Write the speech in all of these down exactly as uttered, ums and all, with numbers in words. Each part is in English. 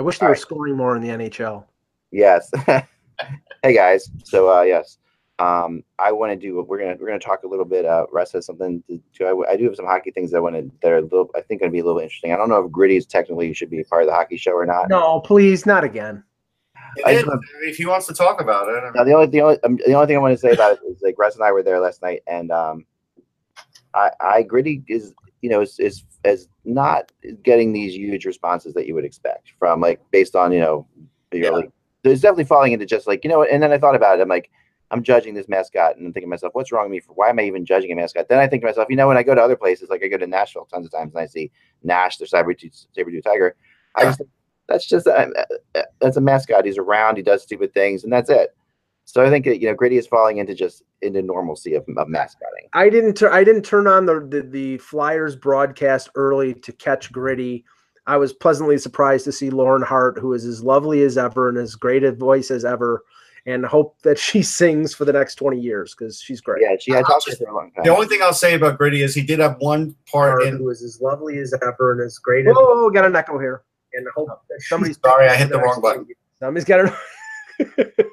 I wish they were scoring more in the N H L. Yes. Hey guys. So uh, yes, um, I want to do. We're gonna we're gonna talk a little bit. Uh, Russ has something to do. I, I do have some hockey things that I want to. That are a little. I think going to be a little interesting. I don't know if Gritty's technically should be part of the hockey show or not. No, please, not again. I just, if he wants to talk about it. Now the only the only um, the only thing I want to say about it is like Russ and I were there last night, and um, I, I Gritty is you know is is. As not getting these huge responses that you would expect from, like, based on, you know, you know, like, there's definitely falling into just like, you know, and then I thought about it. I'm like, I'm judging this mascot and I'm thinking to myself, what's wrong with me? For why am I even judging a mascot? Then I think to myself, you know, when I go to other places, like I go to Nashville tons of times and I see Nash, the saber-tooth tiger. I just think that's just, a, that's a mascot. He's around, he does stupid things, and that's it. So I think that, you know, Gritty is falling into just into normalcy of, of mascotting. I didn't tur- I didn't turn on the, the the Flyers broadcast early to catch Gritty. I was pleasantly surprised to see Lauren Hart, who is as lovely as ever and as great a voice as ever, and hope that she sings for the next twenty years because she's great. Yeah, she had talked to her for a long time. The only thing I'll say about Gritty is he did have one part in who was as lovely as ever and as great. Oh, got an echo here, and hope that somebody's sorry. I hit the, the wrong button. Somebody's got it.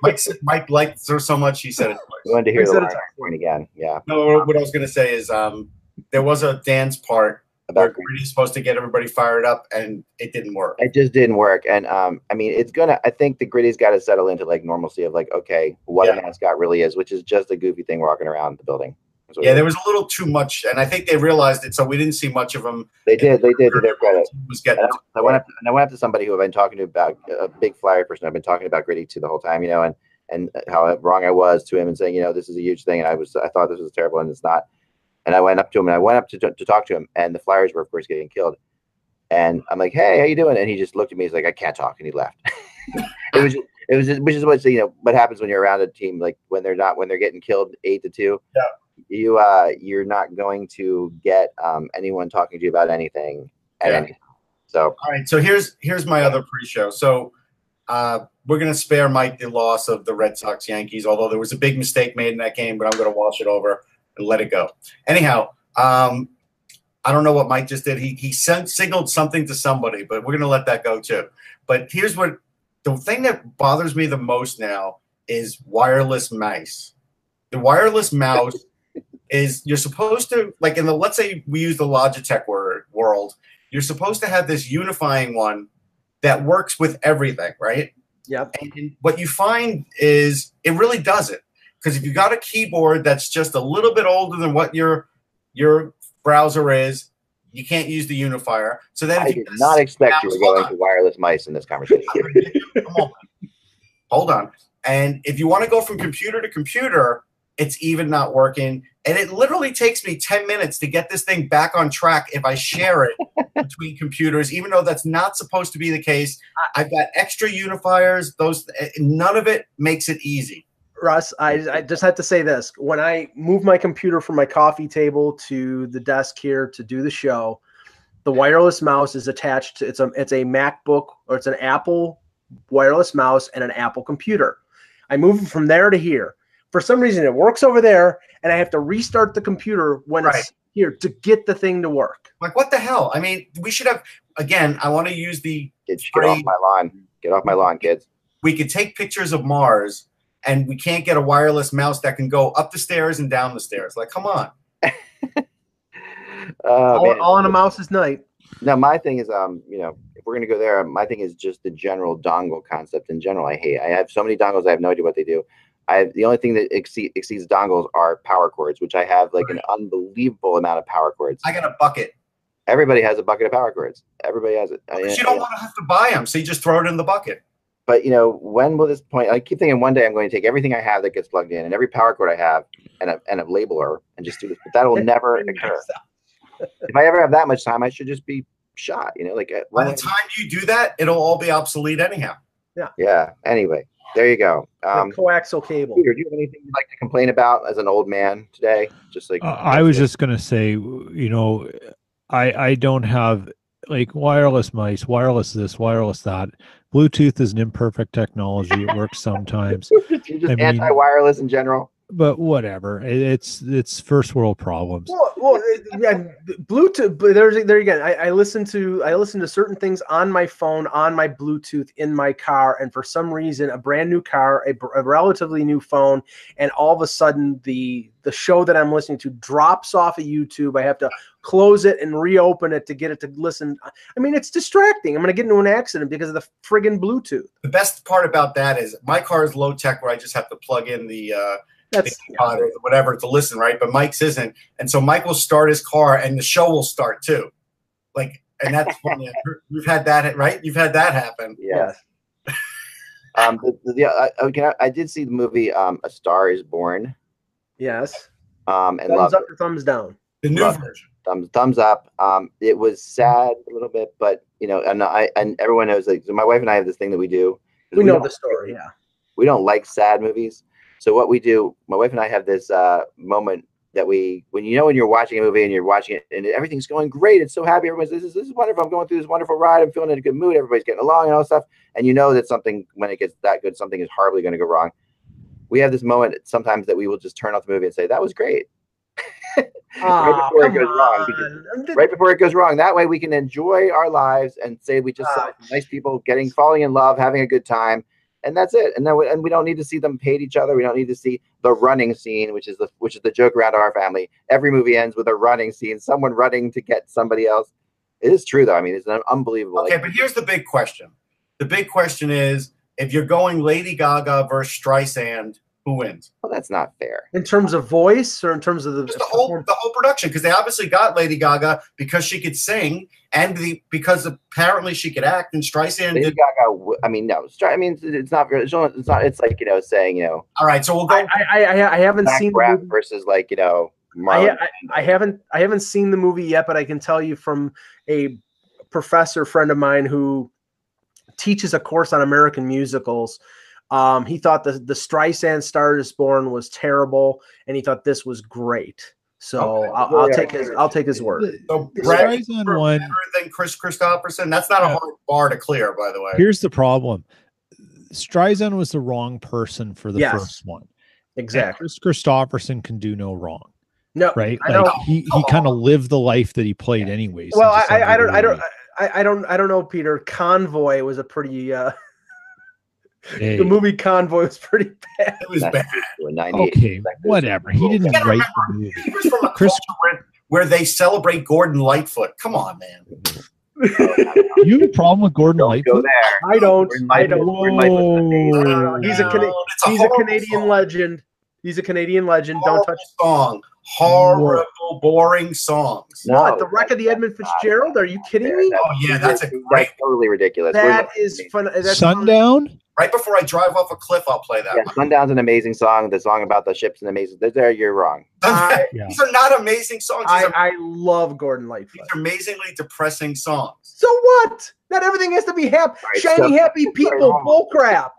Mike, Mike liked her so much he said it twice. You wanted to hear Mike the line again, yeah. No, what I was going to say is um, there was a dance part about where Gritty was supposed to get everybody fired up, and it didn't work. It just didn't work, and um, I mean, it's gonna. I think the Gritty's got to settle into like normalcy of like, okay, what yeah. a mascot really is, which is just a goofy thing walking around the building. Yeah, there was a little too much, and I think they realized it, so we didn't see much of them. They did, they did, to their credit. And I, I went up, and I went up to somebody who I've been talking to about, a big Flyer person I've been talking about Gritty to the whole time, you know, and, and how wrong I was to him and saying, you know, this is a huge thing, and I was I thought this was terrible, and it's not. And I went up to him, and I went up to to talk to him, and the Flyers were, of course, getting killed. And I'm like, hey, how you doing? And he just looked at me, he's like, I can't talk, and he left. It was just, it was just, which is what, you know, what happens when you're around a team, like when they're not, when they're getting killed eight to two. Yeah. You uh, you're not going to get um, anyone talking to you about anything at yeah. any time. So all right, so here's here's my other pre-show. So uh, we're gonna spare Mike the loss of the Red Sox Yankees, although there was a big mistake made in that game, but I'm gonna watch it over and let it go. Anyhow, um, I don't know what Mike just did. He he sent, signaled something to somebody, but we're gonna let that go too. But here's what the thing that bothers me the most now is wireless mice. The wireless mouse. Is you're supposed to, like in the, let's say we use the Logitech word, world, you're supposed to have this unifying one that works with everything, right? Yeah. And, and what you find is it really doesn't. Because if you got a keyboard that's just a little bit older than what your your browser is, you can't use the unifier. So then I if you did not expect you to go into wireless mice in this conversation. Come on. Hold on. And if you want to go from computer to computer, it's even not working. And it literally takes me ten minutes to get this thing back on track if I share it between computers, even though that's not supposed to be the case. I've got extra unifiers. Those none of it makes it easy. Russ, I, I just have to say this. When I move my computer from my coffee table to the desk here to do the show, the wireless mouse is attached. To, it's a it's a MacBook or it's an Apple wireless mouse and an Apple computer. I move it from there to here. For some reason, it works over there, and I have to restart the computer when right. it's here to get the thing to work. Like, what the hell? I mean, we should have – again, I want to use the – Get off my lawn. Get off my lawn, kids. We could take pictures of Mars, and we can't get a wireless mouse that can go up the stairs and down the stairs. Like, come on. oh, all, all on a mouse's night. Now, my thing is, um, you know, if we're going to go there, my thing is just the general dongle concept in general. I hate I have so many dongles. I have no idea what they do. I the only thing that exceed, exceeds dongles are power cords, which I have like right. an unbelievable amount of power cords. I got a bucket. Everybody has a bucket of power cords. Everybody has it. But I, you I, don't I, want to have to buy them, so you just throw it in the bucket. But, you know, when will this point – I keep thinking one day I'm going to take everything I have that gets plugged in and every power cord I have and a, and a labeler and just do this. But that will never occur. If I ever have that much time, I should just be shot. You know, like at by the time you do that, it'll all be obsolete anyhow. Yeah. Yeah. Anyway, there you go. Um, coaxial cable. Peter, do you have anything you'd like to complain about as an old man today? Just like uh, I was it. just gonna say, you know, I I don't have like wireless mice, wireless this, wireless that. Bluetooth is an imperfect technology. It works sometimes. You're just I anti-wireless mean, in general. But whatever, it's it's first world problems. Well, well yeah, Bluetooth. But there's there again. I, I listen to I listen to certain things on my phone, on my Bluetooth, in my car, and for some reason, a brand new car, a, a relatively new phone, and all of a sudden, the the show that I'm listening to drops off of YouTube. I have to close it and reopen it to get it to listen. I mean, it's distracting. I'm going to get into an accident because of the friggin' Bluetooth. The best part about that is my car is low tech, where I just have to plug in the. Uh, That's yeah. whatever to listen, right? But Mike's isn't, and so Mike will start his car, and the show will start too. Like, and that's funny. You've had that, right? You've had that happen. Yeah. um. The, the, the, I, okay, I did see the movie um, A Star Is Born. Yes. Um. And thumbs up or thumbs down. The new loved version. It. Thumbs thumbs up. Um. It was sad a little bit, but you know, and I and everyone knows. Like, so my wife and I have this thing that we do. We, we know the story. Yeah. We don't like sad movies. So what we do, my wife and I have this uh, moment that we, when you know when you're watching a movie and you're watching it and everything's going great, it's so happy, everyone's this is this is wonderful, I'm going through this wonderful ride, I'm feeling in a good mood, everybody's getting along and all that stuff, and you know that something, when it gets that good, something is horribly going to go wrong. We have this moment sometimes that we will just turn off the movie and say, that was great. right before it goes wrong. Right before it goes wrong. That way we can enjoy our lives and say we just saw nice people getting, falling in love, having a good time. And that's it. And then we, and we don't need to see them hate each other. We don't need to see the running scene, which is the which is the joke around our family. Every movie ends with a running scene, someone running to get somebody else. It is true, though. I mean, it's an unbelievable. Okay, like, but here's the big question. The big question is, if you're going Lady Gaga versus Streisand, who wins? Well, that's not fair. In terms of voice, or in terms of the, Just the whole the whole production, because they obviously got Lady Gaga because she could sing. And the, because apparently she could act, and Streisand Lady did. Gaga, I mean, no. I mean, it's not. It's not. It's like, you know, saying, you know. All right, so we'll go. I I, I, I haven't seen rap versus like, you know. I, I I haven't I haven't seen the movie yet, but I can tell you from a professor friend of mine who teaches a course on American musicals. Um, he thought the the Streisand Star Is Born was terrible, and he thought this was great. So okay. I'll, I'll yeah, take his. I'll take his word. So Brad is better than Kris Kristofferson. That's not yeah. a hard bar to clear, by the way. Here's the problem: Streisand was the wrong person for the yes. first one. Exactly. And Kris Kristofferson can do no wrong. No, right? I like he, he kind of lived the life that he played, yeah. anyways. Well, I, I, I don't, I don't, I, I don't, I don't know, Peter. Convoy was a pretty. Uh, Hey. The movie Convoy was pretty bad. It was bad. Okay, whatever. He didn't write the movie. He was from a culture where, where they celebrate Gordon Lightfoot. Come on, man. You have a problem with Gordon don't Lightfoot? Go there. I don't. I don't. Uh, he's a, Cana a he's a Canadian song. legend. He's a Canadian legend. Horrible don't touch song. Horrible, Whoa. boring songs. No, what? The Wreck of the Edmund Fitzgerald? Are you kidding me? Oh yeah, that's a great, totally ridiculous. That is fun. That's Sundown. Fun. Right before I drive off a cliff, I'll play that. Yeah, Sundown's an amazing song. The song about the ship's an amazing. There, you're wrong. I, yeah. These are not amazing songs. I, are, I love Gordon Lightfoot. These are amazingly depressing songs. So what? Not everything has to be happy. Right, shiny, so, happy people. Bullcrap.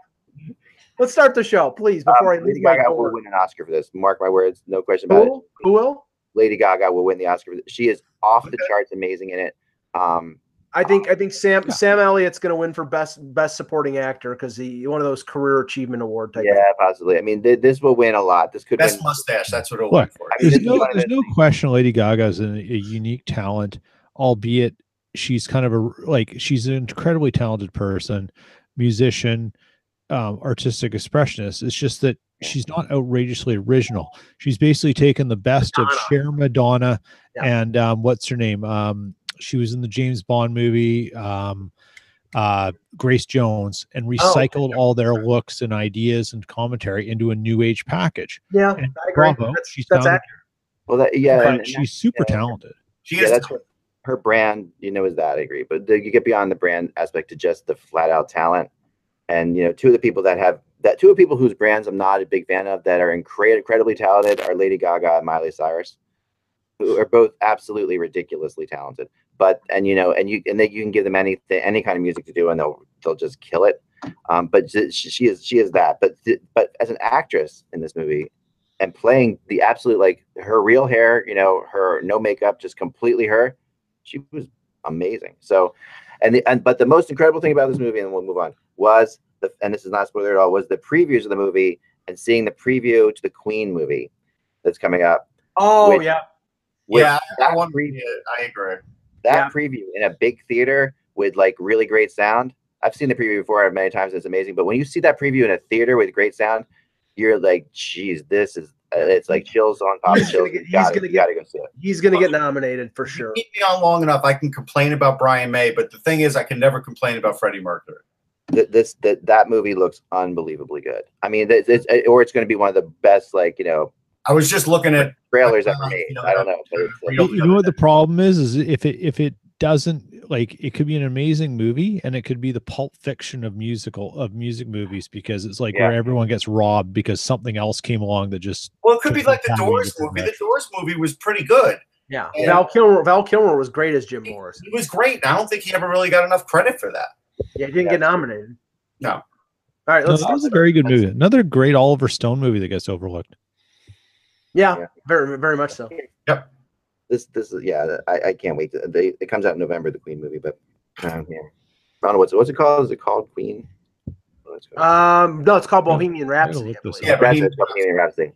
Let's start the show, please. Before um, I leave, Lady Gaga will win an Oscar for this. Mark my words. No question about Who? it. Who will? Lady Gaga will win the Oscar for this. She is off okay. the charts, amazing in it. Um, I think I think Sam yeah. Sam Elliott's going to win for best best supporting actor because he one of those career achievement award type. Yeah, things. possibly. I mean, th this will win a lot. This could best win. mustache. That's what it'll Look, win for. There's I mean, no, there's no question. Lady Gaga is a, a unique talent, albeit she's kind of a like she's an incredibly talented person, musician, um, artistic expressionist. It's just that she's not outrageously original. She's basically taken the best Madonna. of Cher, Madonna, yeah. and um, what's her name? Um, She was in the James Bond movie, um, uh, Grace Jones, and recycled oh, all their looks and ideas and commentary into a new age package. Yeah, and I agree. Bravo, that's, she's that's accurate. Well, that, yeah, and, and she's that, super yeah, talented. She is. Yeah, that's what her brand, you know, is that I agree. But the, you get beyond the brand aspect to just the flat out talent. And you know, two of the people that have that, two of the people whose brands I'm not a big fan of that are incred incredibly talented are Lady Gaga and Miley Cyrus, who are both absolutely ridiculously talented. But and you know, and you and then you can give them any any kind of music to do, and they'll they'll just kill it. Um, but she, she is she is that. But but as an actress in this movie, and playing the absolute, like, her real hair, you know, her no makeup, just completely her, she was amazing. So, and the and but the most incredible thing about this movie, and we'll move on, was the and this is not a spoiler at all, was the previews of the movie and seeing the preview to the Queen movie that's coming up. Oh which, yeah, which yeah, that, that one. Preview, I agree. That yeah. preview in a big theater with, like, really great sound. I've seen the preview before many times. It's amazing. But when you see that preview in a theater with great sound, you're like, geez, this is, uh, it's like chills on top of chills. He's going to get, he's going to get nominated for sure. Keep me on long enough, I can complain about Brian May, but the thing is, I can never complain about Freddie Mercury. Th- this, th- that movie looks unbelievably good. I mean, th- it's, or it's going to be one of the best, like, you know, I was just looking at trailers ever made. You know, I don't know. But like, you know what the problem is? Is if it if it doesn't, like, it could be an amazing movie, and it could be the Pulp Fiction of musical of music movies, because it's like yeah. where everyone gets robbed because something else came along that just. Well, it could be like the Doors movie. The Doors movie was pretty good. Yeah, and Val Kilmer. Val Kilmer was great as Jim he, Morrison. He was great. And I don't think he ever really got enough credit for that. Yeah, he didn't yeah. get nominated. No. All right. Let's no, that was a very good movie. Another great Oliver Stone movie that gets overlooked. Yeah, yeah, very, very much so. Yep. This, this is yeah. I, I can't wait. To, they, it comes out in November, the Queen movie, but um, yeah. I don't know what's what's it called. Is it called Queen? Oh, it's called, um, no, it's called Bohemian Rhapsody. Yeah, Bohemian Rhapsody.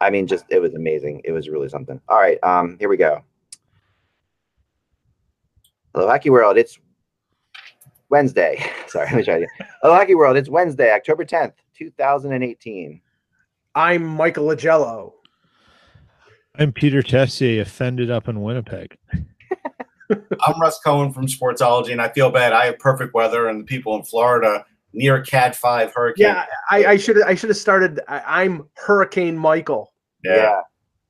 I mean, just it was amazing. It was really something. All right, um, here we go. Hello, Hockey World. It's Wednesday. Sorry, let me try again. Hello, Hockey World. It's Wednesday, October tenth, two thousand and eighteen. I'm Michael Agello. I'm Peter Tessier, offended up in Winnipeg. I'm Russ Cohen from Sportsology, and I feel bad. I have perfect weather, and the people in Florida near Cat five hurricane. Yeah, I, I should I should have started. I, I'm Hurricane Michael. Yeah. yeah,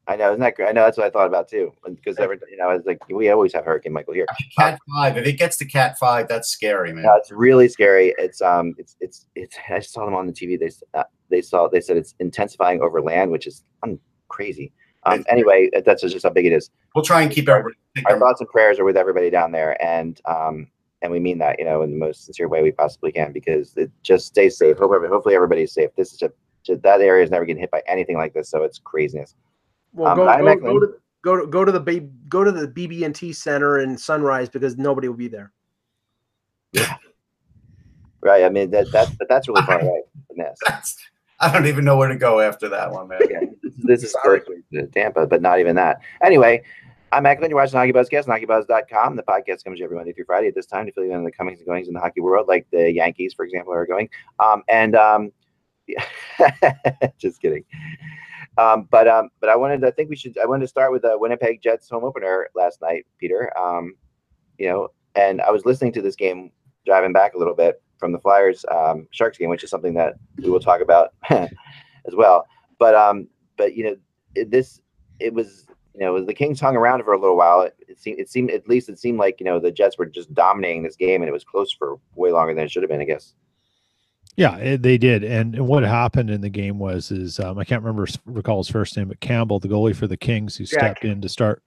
I know. Isn't that great? I know that's what I thought about too, because every you know, I was like, we always have Hurricane Michael here. Cat five. If it gets to Cat five, that's scary, man. No, it's really scary. It's um, it's it's it's. I just saw them on the T V. They. Uh, They saw. They said it's intensifying over land, which is I'm crazy. Um, anyway, that's just how big it is. We'll try and keep everybody. Our thoughts and prayers are with everybody down there, and um, and we mean that, you know, in the most sincere way we possibly can, because it just stays safe. Hopefully, everybody's safe. This is a that area is never getting hit by anything like this, so it's craziness. Well, go, um, go, go to go to go to the ba- go to the B B and T Center in Sunrise, because nobody will be there. Yeah. Right. I mean that that but that's really far away from this. That's, I don't even know where to go after that one, man. Yeah, this is perfect to Tampa, but not even that. Anyway, I'm Macklin. You're watching Hockey Buzzcast on hockey buzz dot com. The podcast comes every Monday through Friday at this time to fill you in on the comings and goings in the hockey world, like the Yankees, for example, are going. Um, and um, yeah. Just kidding. Um, but um, but I wanted to, I think we should. I wanted to start with the Winnipeg Jets home opener last night, Peter. Um, you know, and I was listening to this game driving back a little bit from the Flyers um, Sharks game, which is something that we will talk about as well. But um, but you know, it, this it was you know the Kings hung around for a little while. It, it seemed it seemed at least it seemed like you know the Jets were just dominating this game, and it was close for way longer than it should have been, I guess. Yeah, it, they did. And, and what happened in the game was is um, I can't remember recall his first name, but Campbell, the goalie for the Kings, who stepped yeah. in to start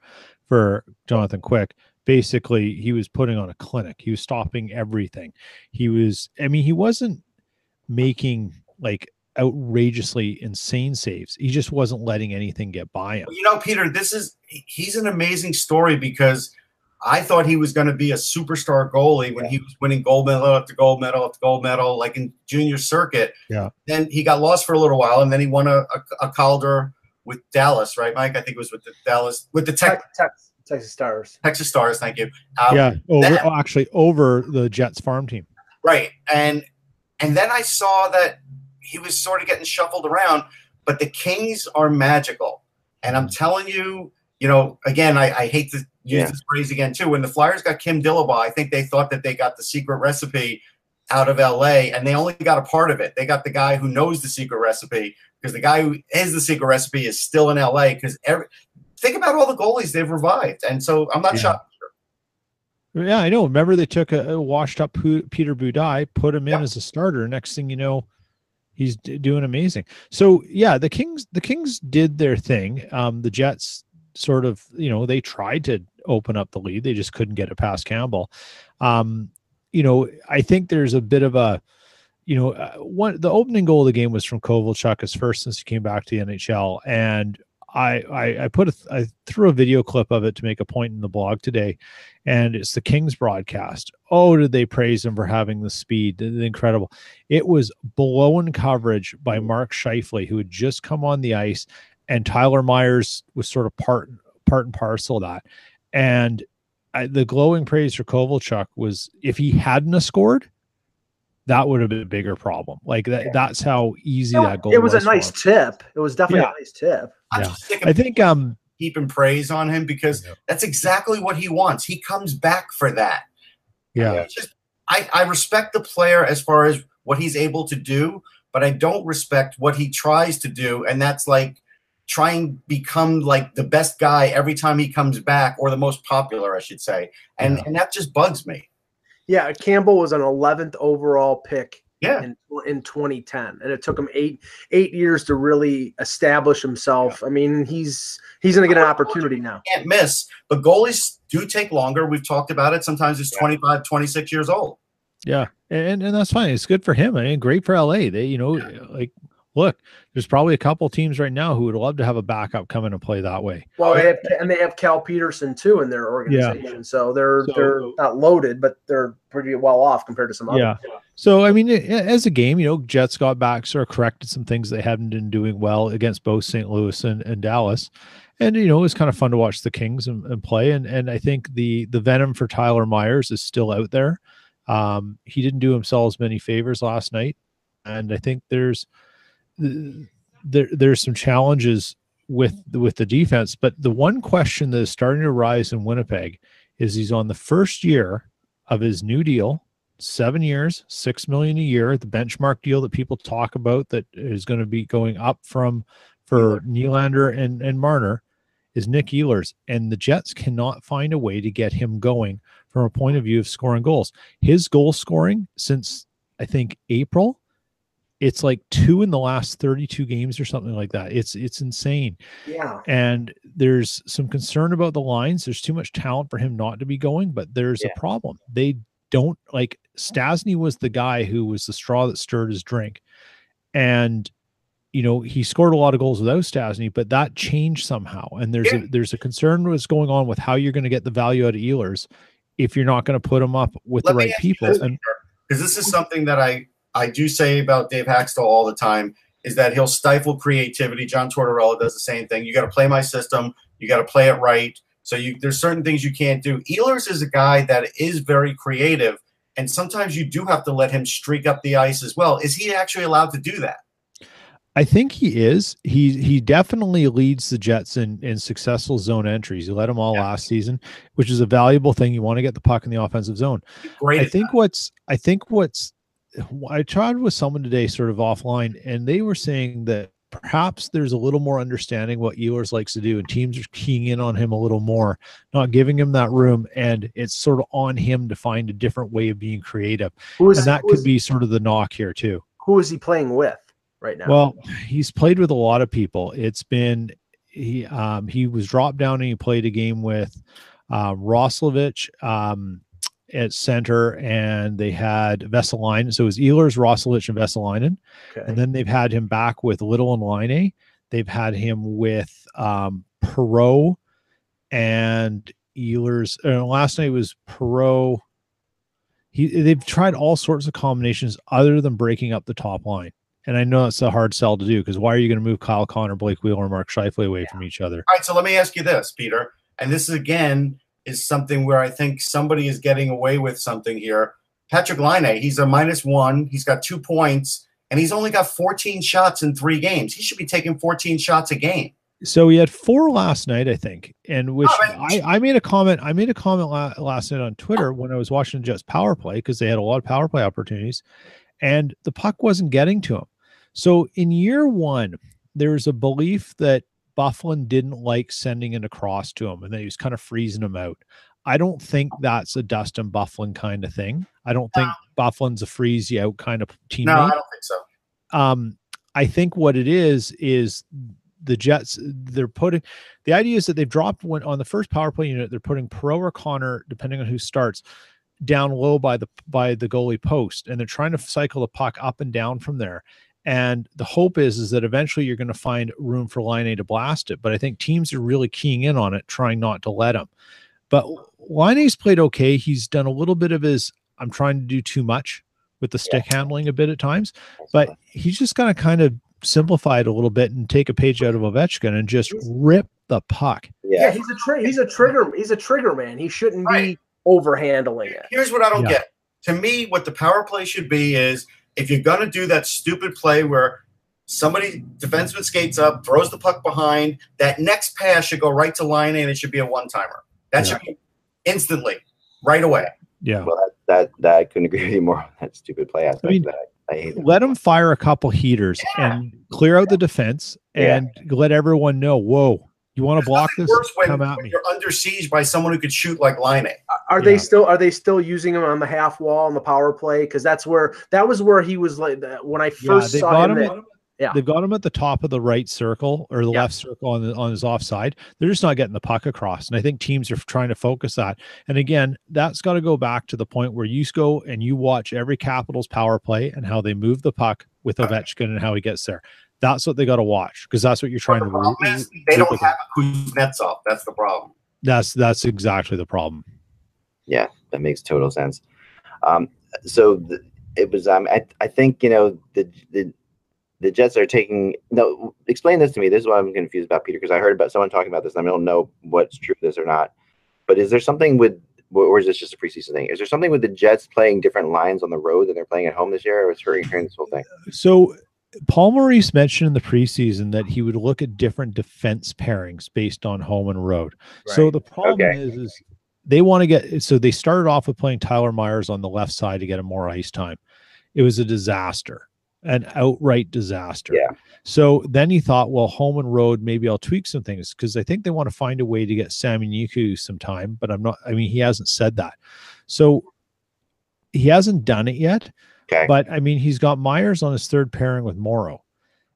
for Jonathan Quick. Basically, he was putting on a clinic. He was stopping everything. He was, I mean, he wasn't making like outrageously insane saves. He just wasn't letting anything get by him. You know, Peter, this is, he's an amazing story, because I thought he was going to be a superstar goalie when yeah. he was winning gold medal after gold medal after gold medal, like in junior circuit. Yeah. Then he got lost for a little while, and then he won a, a, a Calder with Dallas, right, Mike? I think it was with the Dallas, with the Texas. Tech- Texas Stars. Texas Stars, thank you. Um, yeah, over, then, actually over the Jets farm team. Right, and and then I saw that he was sort of getting shuffled around, but the Kings are magical. And I'm telling you, you know, again, I, I hate to use yeah. this phrase again too. When the Flyers got Kim Dillabaugh, I think they thought that they got the secret recipe out of L A, and they only got a part of it. They got the guy who knows the secret recipe, because the guy who is the secret recipe is still in L A, because every – think about all the goalies they've revived, and so I'm not yeah. shocked. Yeah, I know. Remember, they took a, a washed-up Peter Budaj, put him in yeah. as a starter. Next thing you know, he's d- doing amazing. So yeah, the Kings, the Kings did their thing. Um, the Jets sort of, you know, they tried to open up the lead. They just couldn't get it past Campbell. Um, you know, I think there's a bit of a, you know, uh, one, the opening goal of the game was from Kovalchuk, his first since he came back to the N H L. And I, I, I put a, I threw a video clip of it to make a point in the blog today, and it's the Kings broadcast. Oh, did they praise him for having the speed? Incredible. It was blown coverage by Mark Scheifele, who had just come on the ice, and Tyler Myers was sort of part, part and parcel of that. And I, the glowing praise for Kovalchuk was, if he hadn't scored, that would have been a bigger problem. Like that, yeah. that's how easy no, that goal was. It was, was a nice tip. It was definitely yeah. a nice tip. I'm yeah. just I think um keeping praise on him because yeah. that's exactly what he wants. He comes back for that. Yeah. I mean, just, I, I respect the player as far as what he's able to do, but I don't respect what he tries to do. And that's like trying to become like the best guy every time he comes back, or the most popular, I should say. And yeah. and that just bugs me. Yeah, Campbell was an eleventh overall pick yeah. in, in twenty ten, and it took him eight eight years to really establish himself. Yeah. I mean, he's he's going to get an opportunity now. Can't miss, but goalies do take longer. We've talked about it. Sometimes it's yeah. twenty-five, twenty-six years old. Yeah, and and that's fine. It's good for him. I mean, great for L A. They, you know, yeah. like – look, there's probably a couple teams right now who would love to have a backup come in and play that way. Well, they have, and they have Cal Peterson too in their organization, yeah. so they're so, they're not loaded, but they're pretty well off compared to some yeah. others. Yeah. So I mean, as a game, you know, Jets got back, sort of corrected some things they hadn't been doing well against both Saint Louis and, and Dallas, and you know, it was kind of fun to watch the Kings and, and play. And and I think the the venom for Tyler Myers is still out there. Um, he didn't do himself as many favors last night, and I think there's. There, there's some challenges with with the defense, but the one question that is starting to rise in Winnipeg is he's on the first year of his new deal, seven years, six million a year, the benchmark deal that people talk about that is going to be going up from for Nylander and and Marner is Nick Ehlers, and the Jets cannot find a way to get him going from a point of view of scoring goals. His goal scoring since I think April. It's like two in the last thirty-two games or something like that. It's it's insane. Yeah. And there's some concern about the lines. There's too much talent for him not to be going, but there's yeah. a problem. They don't like Stastny was the guy who was the straw that stirred his drink. And you know, he scored a lot of goals without Stastny, but that changed somehow. And there's yeah. a, there's a concern what's going on with how you're going to get the value out of Ehlers if you're not going to put him up with Let the right people. And because this is something that I I do say about Dave Hakstol all the time is that he'll stifle creativity. John Tortorella does the same thing. You got to play my system. You got to play it right. So you, there's certain things you can't do. Ehlers is a guy that is very creative, and sometimes you do have to let him streak up the ice as well. Is he actually allowed to do that? I think he is. He he definitely leads the Jets in, in successful zone entries. You let him all yeah. last season, which is a valuable thing. You want to get the puck in the offensive zone. Great I think that. what's I think what's I tried with someone today sort of offline, and they were saying that perhaps there's a little more understanding what Ehlers likes to do, and teams are keying in on him a little more, not giving him that room. And it's sort of on him to find a different way of being creative. Who is, and that who could is, be sort of the knock here too. Who is he playing with right now? Well, he's played with a lot of people. It's been, he, um, he was dropped down and he played a game with, uh, Roslovich, um, at center, and they had Vesalainen. So it was Ehlers, Roslovich, and Vesalainen. Okay. And then they've had him back with Little and Laine. They've had him with um, Perreault and Ehlers. And last night was Perreault. He, they've tried all sorts of combinations other than breaking up the top line. And I know it's a hard sell to do, because why are you going to move Kyle Connor, Blake Wheeler, and Mark Scheifele away yeah. from each other? All right, so let me ask you this, Peter. And this is, again, is something where I think somebody is getting away with something here. Patrick Laine, he's a minus one. He's got two points, and he's only got fourteen shots in three games. He should be taking fourteen shots a game. So he had four last night, I think, and which oh, I, I made a comment. I made a comment la- last night on Twitter when I was watching Jets power play, because they had a lot of power play opportunities, and the puck wasn't getting to him. So in year one, there's a belief that Byfuglien didn't like sending it across to him, and then he was kind of freezing him out. I don't think that's a Dustin Byfuglien kind of thing. I don't no. think Byfuglien's a freeze you out kind of teammate. No, I don't think so. Um, I think what it is is the Jets, they're putting, the idea is that they've dropped one on the first power play unit. They're putting Perreault or Connor, depending on who starts, down low by the by the goalie post, and they're trying to cycle the puck up and down from there. And the hope is is that eventually you're going to find room for Laine to blast it. But I think teams are really keying in on it, trying not to let him. But Laine's played okay. He's done a little bit of his, I'm trying to do too much with the stick yeah. handling a bit at times. But he's just going to kind of simplify it a little bit and take a page out of Ovechkin and just rip the puck. Yeah, yeah he's a tri- he's a trigger he's a trigger man. He shouldn't right. be overhandling it. Here's what I don't yeah. get. To me, what the power play should be is, if you're going to do that stupid play where somebody, defenseman skates up, throws the puck behind, that next pass should go right to Laine, and it should be a one-timer. That yeah. should be instantly, right away. Yeah. Well, that, that, that I couldn't agree with you more on that stupid play aspect. I mean, that I, I hate let them fire a couple heaters yeah. and clear out yeah. the defense and yeah. let everyone know, whoa, you want to block this? When, Come at when me. You're under siege by someone who could shoot like Laine. Are yeah. they still? Are they still using him on the half wall on the power play? Because that's where that was where he was like that when I first yeah, saw him. him that, yeah, they've got him at the top of the right circle or the yeah. left circle on the, on his offside. They're just not getting the puck across, and I think teams are trying to focus that. And again, that's got to go back to the point where you go and you watch every Capitals power play and how they move the puck with Ovechkin right. and how he gets there. That's what they got to watch, because that's what you're trying the to. Re- is, they don't have Kuznetsov. That's the problem. That's that's exactly the problem. Yeah, that makes total sense. Um, so the, it was. Um, I I think you know the the the Jets are taking. No, explain this to me. This is what I'm confused about, Peter, because I heard about someone talking about this, and I don't know what's true this or not. But is there something with, or is this just a preseason thing? Is there something with the Jets playing different lines on the road than they're playing at home this year, or is Hurricane this whole thing? So Paul Maurice mentioned in the preseason that he would look at different defense pairings based on home and road. Right. So the problem okay. is, is they want to get, so they started off with playing Tyler Myers on the left side to get him more ice time. It was a disaster, an outright disaster. Yeah. So then he thought, well, home and road, maybe I'll tweak some things, because I think they want to find a way to get Sami Niku some time, but I'm not, I mean, he hasn't said that. So he hasn't done it yet. Okay. But I mean, he's got Myers on his third pairing with Morrow,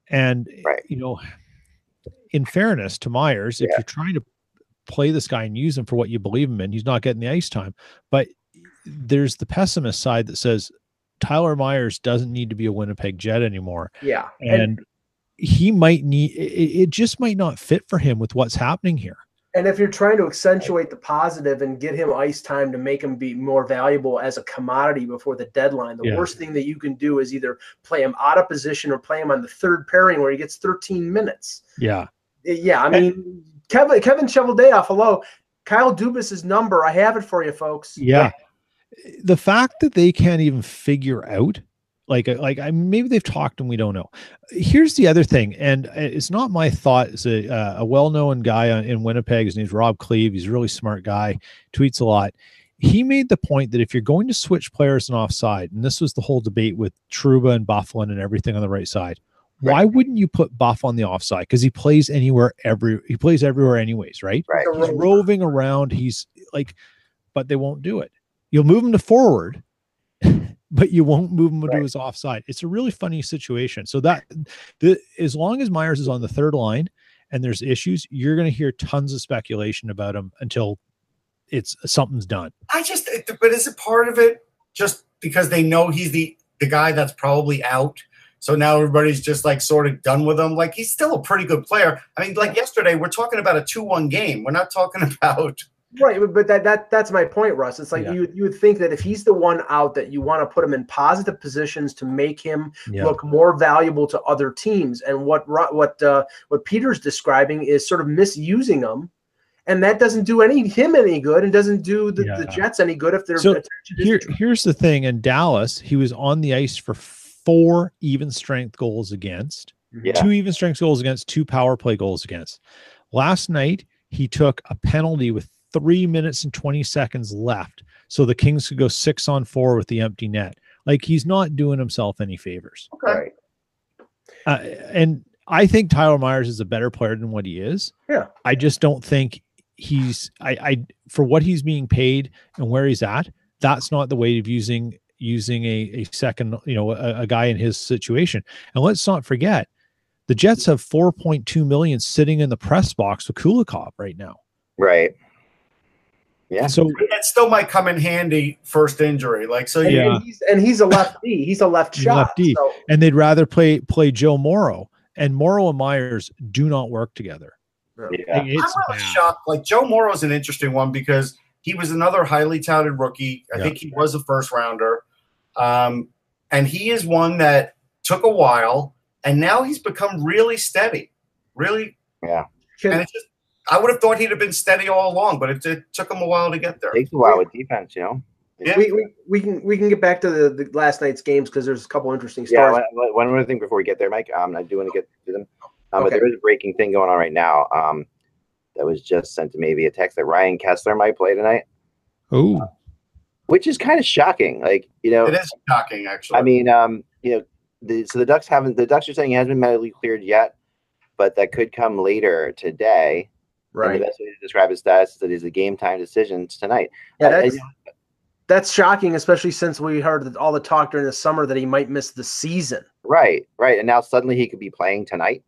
and right. you know, in fairness to Myers, yeah. if you're trying to play this guy and use him for what you believe him in, he's not getting the ice time. But there's the pessimist side that says Tyler Myers doesn't need to be a Winnipeg Jet anymore. Yeah, and, and he might need it, it just might not fit for him with what's happening here. And if you're trying to accentuate the positive and get him ice time to make him be more valuable as a commodity before the deadline, the yeah. worst thing that you can do is either play him out of position or play him on the third pairing where he gets thirteen minutes. Yeah. Yeah. I mean, and, Kevin Kevin Cheveldayoff, off hello. Kyle Dubas's number. I have it for you, folks. Yeah. yeah. The fact that they can't even figure out, like, like I maybe they've talked and we don't know. Here's the other thing, and it's not my thought. It's a, uh, a well-known guy in Winnipeg. His name's Rob Cleve. He's a really smart guy, tweets a lot. He made the point that if you're going to switch players and offside, and this was the whole debate with Trouba and Byfuglien and everything on the right side, right. why wouldn't you put Buff on the offside? Because he plays anywhere, every he plays everywhere anyways, right? right. He's roving around. He's like, but they won't do it. You'll move him to forward, but you won't move him right. to his offside. It's a really funny situation. So that the, as long as Myers is on the third line and there's issues, you're going to hear tons of speculation about him until it's something's done. I just, but is it part of it just because they know he's the, the guy that's probably out? So now everybody's just like sort of done with him. Like, he's still a pretty good player. I mean, like yesterday, we're talking about a two one game. We're not talking about Right, but that that that's my point, Russ. It's like yeah. you you would think that if he's the one out, that you want to put him in positive positions to make him yeah. look more valuable to other teams. And what what uh, what Peter's describing is sort of misusing him, and that doesn't do any him any good, and doesn't do the, yeah. the Jets any good if they're so attention here. Is here's the thing: in Dallas, he was on the ice for four even strength goals against, yeah. two even strength goals against, two power play goals against. Last night, he took a penalty with three minutes and twenty seconds left, so the Kings could go six on four with the empty net. Like, he's not doing himself any favors. Okay. Uh, and I think Tyler Myers is a better player than what he is. Yeah. I just don't think he's, I, I, for what he's being paid and where he's at, that's not the way of using, using a, a second, you know, a, a guy in his situation. And let's not forget, The Jets have four point two million dollars sitting in the press box with Kulikov right now. Right. Yeah. So that still might come in handy first injury. Like, so and, yeah. and, he's, and he's a lefty. He's a left shot. Lefty. So. And they'd rather play play Joe Morrow. And Morrow and Myers do not work together. Yeah. I'm really shocked. Like, Joe Morrow is an interesting one because he was another highly touted rookie. I yeah. think he was a first rounder. Um, and he is one that took a while, and now he's become really steady. Really. Yeah. And it's just, I would have thought he'd have been steady all along, but it, it took him a while to get there. It takes a while with defense, you know. Yeah. We, we we can we can get back to the, the last night's games because there's a couple interesting stars. Yeah, one, one more thing before we get there, Mike. Um, I do want to get to them. Um, okay. But there is a breaking thing going on right now. Um, that was just sent to me via text that Ryan Kesler might play tonight. Oh, uh, which is kind of shocking. Like, you know, it is shocking actually. I mean, um, you know, the, so the Ducks haven't. The Ducks are saying he hasn't been medically cleared yet, but that could come later today. Right. And the best way to describe his status is that it's a game time decision tonight. Yeah, that's, I, that's shocking, especially since we heard all the talk during the summer that he might miss the season. Right, right. And now suddenly he could be playing tonight.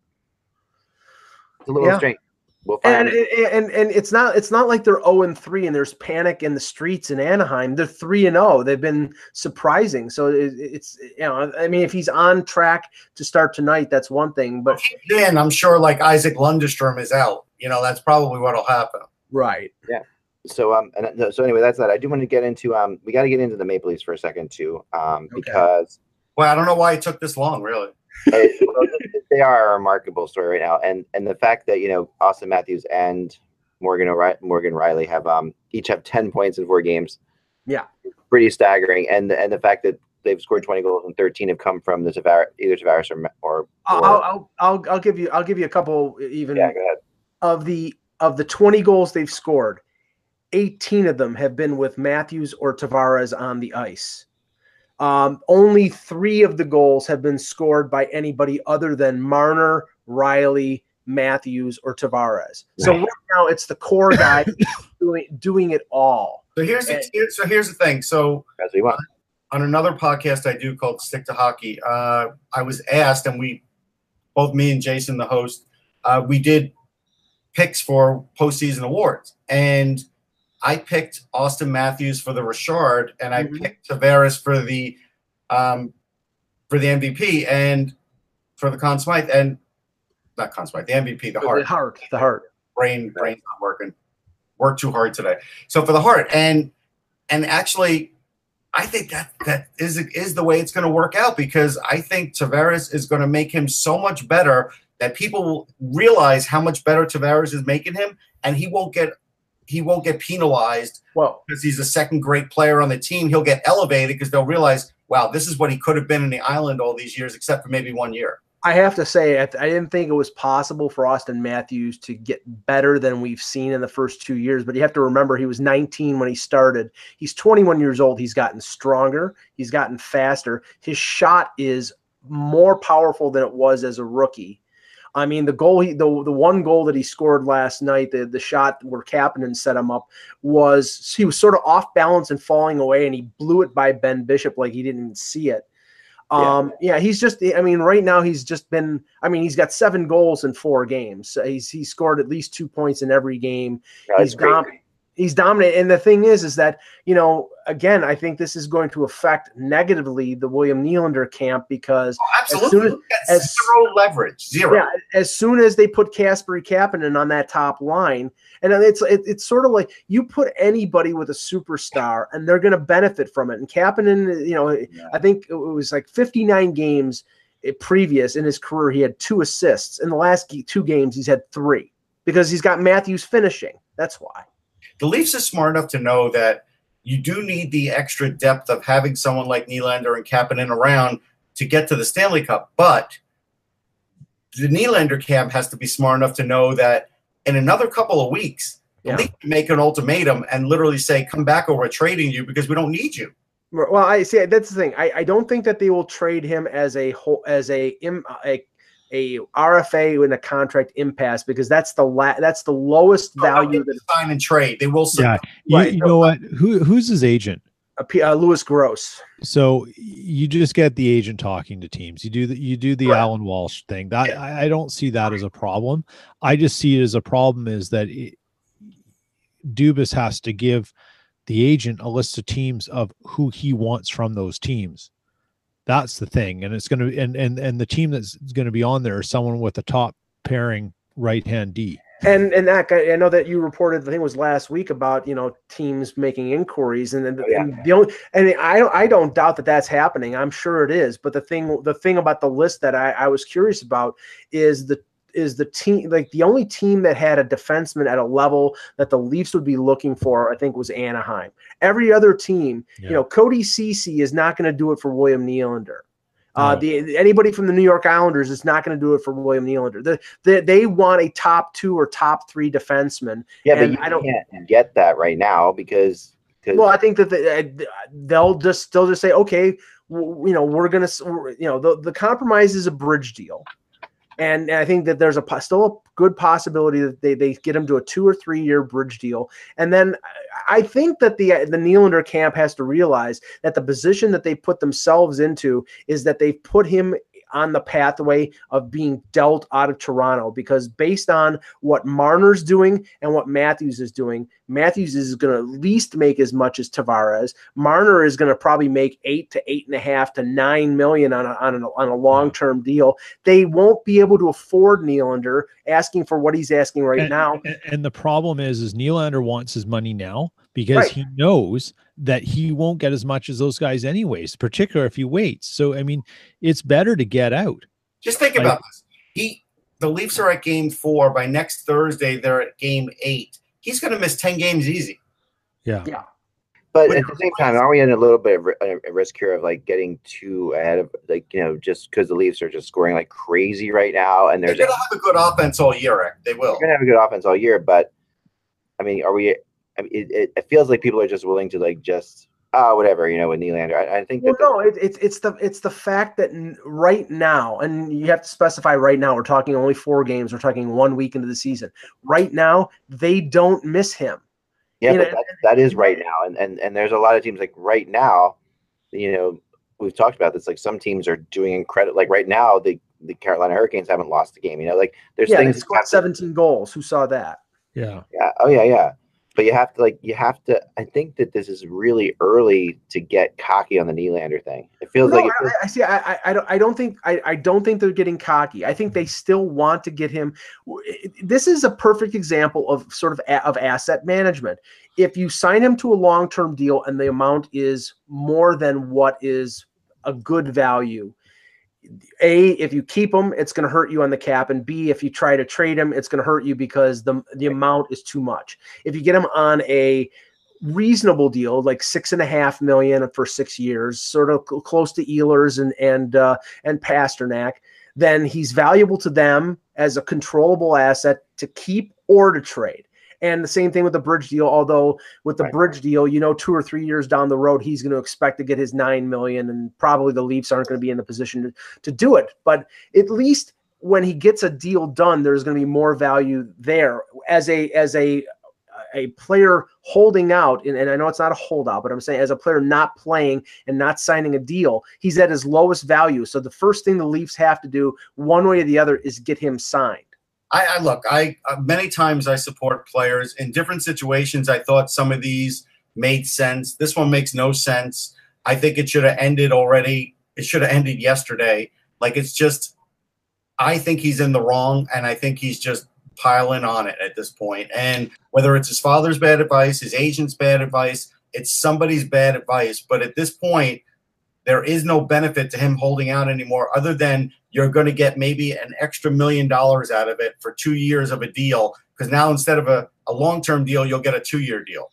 It's a little yeah. strange. We'll find and, and, and and it's not it's not like they're oh and three and there's panic in the streets in Anaheim. They're three and oh. They've been surprising. So it, it's you know, I mean, if he's on track to start tonight, that's one thing. But then I'm sure like Isaac Lundstrom is out. You know, that's probably what'll happen. Right. Yeah. So um and so anyway, that's that. I do want to get into um we got to get into the Maple Leafs for a second too. Um okay. because well, I don't know why it took this long, really. it, well, they are a remarkable story right now, and and the fact that you know Austin Matthews and Morgan O'Reilly, Morgan Riley have um each have ten points in four games, yeah, pretty staggering. And and the fact that they've scored twenty goals and thirteen have come from the Tavares, either Tavares or or. I'll, I'll I'll I'll give you I'll give you a couple even yeah, of the of the twenty goals they've scored, eighteen of them have been with Matthews or Tavares on the ice. Um, only three of the goals have been scored by anybody other than Marner, Riley, Matthews, or Tavares. So right now it's the core guy doing, doing it all. So here's and, the, so here's the thing. So as we want. On another podcast I do called Stick to Hockey, uh, I was asked, and we both me and Jason, the host, uh, we did picks for postseason awards, and I picked Austin Matthews for the Richard, and I mm-hmm. picked Tavares for the um, for the M V P and for the Conn Smythe and not Conn Smythe, the M V P, the Hart. The Hart, the Hart. Brain, brain's not working. Worked too hard today. So for the Hart, and and actually, I think that that is is the way it's going to work out because I think Tavares is going to make him so much better that people will realize how much better Tavares is making him, and he won't get. He won't get penalized well, because he's a second-grade player on the team. He'll get elevated because they'll realize, wow, this is what he could have been in the island all these years except for maybe one year. I have to say, I, th- I didn't think it was possible for Austin Matthews to get better than we've seen in the first two years, but you have to remember he was nineteen when he started. He's twenty-one years old. He's gotten stronger. He's gotten faster. His shot is more powerful than it was as a rookie. I mean, the goal, he, the the one goal that he scored last night, the, the shot where Kapanen set him up, was he was sort of off balance and falling away, and he blew it by Ben Bishop like he didn't even see it. Um, yeah. yeah, he's just, I mean, right now he's just been, I mean, he's got seven goals in four games. He's he's scored at least two points in every game. That's he's dom- He's dominant. And the thing is, is that, you know, again, I think this is going to affect negatively the William Nylander camp because oh, absolutely. As soon as, as, zero leverage, zero. Yeah, as soon as they put Kasperi Kapanen on that top line, and it's it, it's sort of like you put anybody with a superstar and they're going to benefit from it. And Kapanen, you know, yeah. I think it was like fifty-nine games previous in his career, he had two assists. In the last two games, he's had three because he's got Matthews finishing. That's why. The Leafs are smart enough to know that you do need the extra depth of having someone like Nylander and Kapanen around to get to the Stanley Cup. But the Nylander camp has to be smart enough to know that in another couple of weeks, yeah. the Leafs can make an ultimatum and literally say, come back or we're trading you because we don't need you. Well, I see. That's the thing. I, I don't think that they will trade him as a whole, as a, a a R F A in a contract impasse because that's the la- that's the lowest oh, value that sign and trade. They will sign. Yeah. You, right. you know what? Who who's his agent? uh, Louis Gross. So you just get the agent talking to teams. You do the, you do the right. Alan Walsh thing. That, yeah. I, I don't see that as a problem. I just see it as a problem is that it, Dubas has to give the agent a list of teams of who he wants from those teams. That's the thing. And it's going to, and, and, and the team that's going to be on there is someone with a top pairing right-hand D. And, and that guy, I know that you reported, I think it was last week, about, you know, teams making inquiries, and, and, oh, yeah. and the only, and I don't, I don't doubt that that's happening. I'm sure it is. But the thing, the thing about the list that I, I was curious about is the, is the team, like the only team that had a defenseman at a level that the Leafs would be looking for, I think, was Anaheim. Every other team, yeah. you know, Cody Ceci is not going to do it for William Nylander. Uh, no. the, anybody from the New York Islanders is not going to do it for William Nylander. The, the, they want a top two or top three defenseman. Yeah, and but you I don't, can't get that right now because. Well, I think that they, they'll just they'll just say, okay, w- you know, we're gonna, you know, the, the compromise is a bridge deal, and, and I think that there's a still a good possibility that they they get him to a two or three year bridge deal, and then. I think that the the Nylander camp has to realize that the position that they put themselves into is that they've put him on the pathway of being dealt out of Toronto, because based on what Marner's doing and what Matthews is doing, Matthews is going to at least make as much as Tavares. Marner is going to probably make eight to eight and a half to nine million on a, on a, on a long-term deal. They won't be able to afford Nylander asking for what he's asking right and, now. And the problem is, is Nylander wants his money now because right. he knows that he won't get as much as those guys anyways, particularly if he waits. So, I mean, it's better to get out. Just think like, about this. He, the Leafs are at game four. By next Thursday, they're at game eight. He's going to miss ten games easy. Yeah. Yeah. But what at the same time, are we in a little bit of a risk here of like getting too ahead of, like, you know, just because the Leafs are just scoring like crazy right now? And they're going to have a good offense all year, Rick. They will. They're going to have a good offense all year. But, I mean, are we – I mean, it, it feels like people are just willing to like just ah uh, whatever, you know, with Nylander. I, I think. Well, that no, it, it, it's the it's the fact that right now, and you have to specify right now. We're talking only four games. We're talking one week into the season. Right now, they don't miss him. Yeah, you but know, that, that is right now, and, and and there's a lot of teams like right now. You know, we've talked about this. Like some teams are doing incredible. Like right now, the the Carolina Hurricanes haven't lost a game. You know, like there's yeah, things. They scored seventeen to, goals. Who saw that? Yeah. Yeah. Oh yeah. Yeah. But you have to like you have to. I think that this is really early to get cocky on the Nylander thing. It feels no, like it feels- I, I see. I, I I don't I don't think I, I don't think they're getting cocky. I think they still want to get him. This is a perfect example of sort of a, of asset management. If you sign him to a long-term deal and the amount is more than what is a good value. A, if you keep him, it's going to hurt you on the cap. And B, if you try to trade him, it's going to hurt you because the the amount is too much. If you get him on a reasonable deal, like six and a half million for six years, sort of close to Ehlers and, and, uh, and Pasternak, then he's valuable to them as a controllable asset to keep or to trade. And the same thing with the bridge deal, although with the right. bridge deal, you know, two or three years down the road, he's going to expect to get his nine million dollars, and probably the Leafs aren't going to be in the position to, to do it. But at least when he gets a deal done, there's going to be more value there as a as a a player holding out. And, and I know it's not a holdout, but I'm saying as a player not playing and not signing a deal, he's at his lowest value. So the first thing the Leafs have to do one way or the other is get him signed. I, I look, I uh, many times I support players in different situations. I thought some of these made sense. This one makes no sense. I think it should have ended already. It should have ended yesterday. Like, it's just, I think he's in the wrong, and I think he's just piling on it at this point. And whether it's his father's bad advice, his agent's bad advice, it's somebody's bad advice. But at this point, there is no benefit to him holding out anymore other than you're going to get maybe an extra million dollars out of it for two years of a deal, because now instead of a, a long-term deal, you'll get a two-year deal.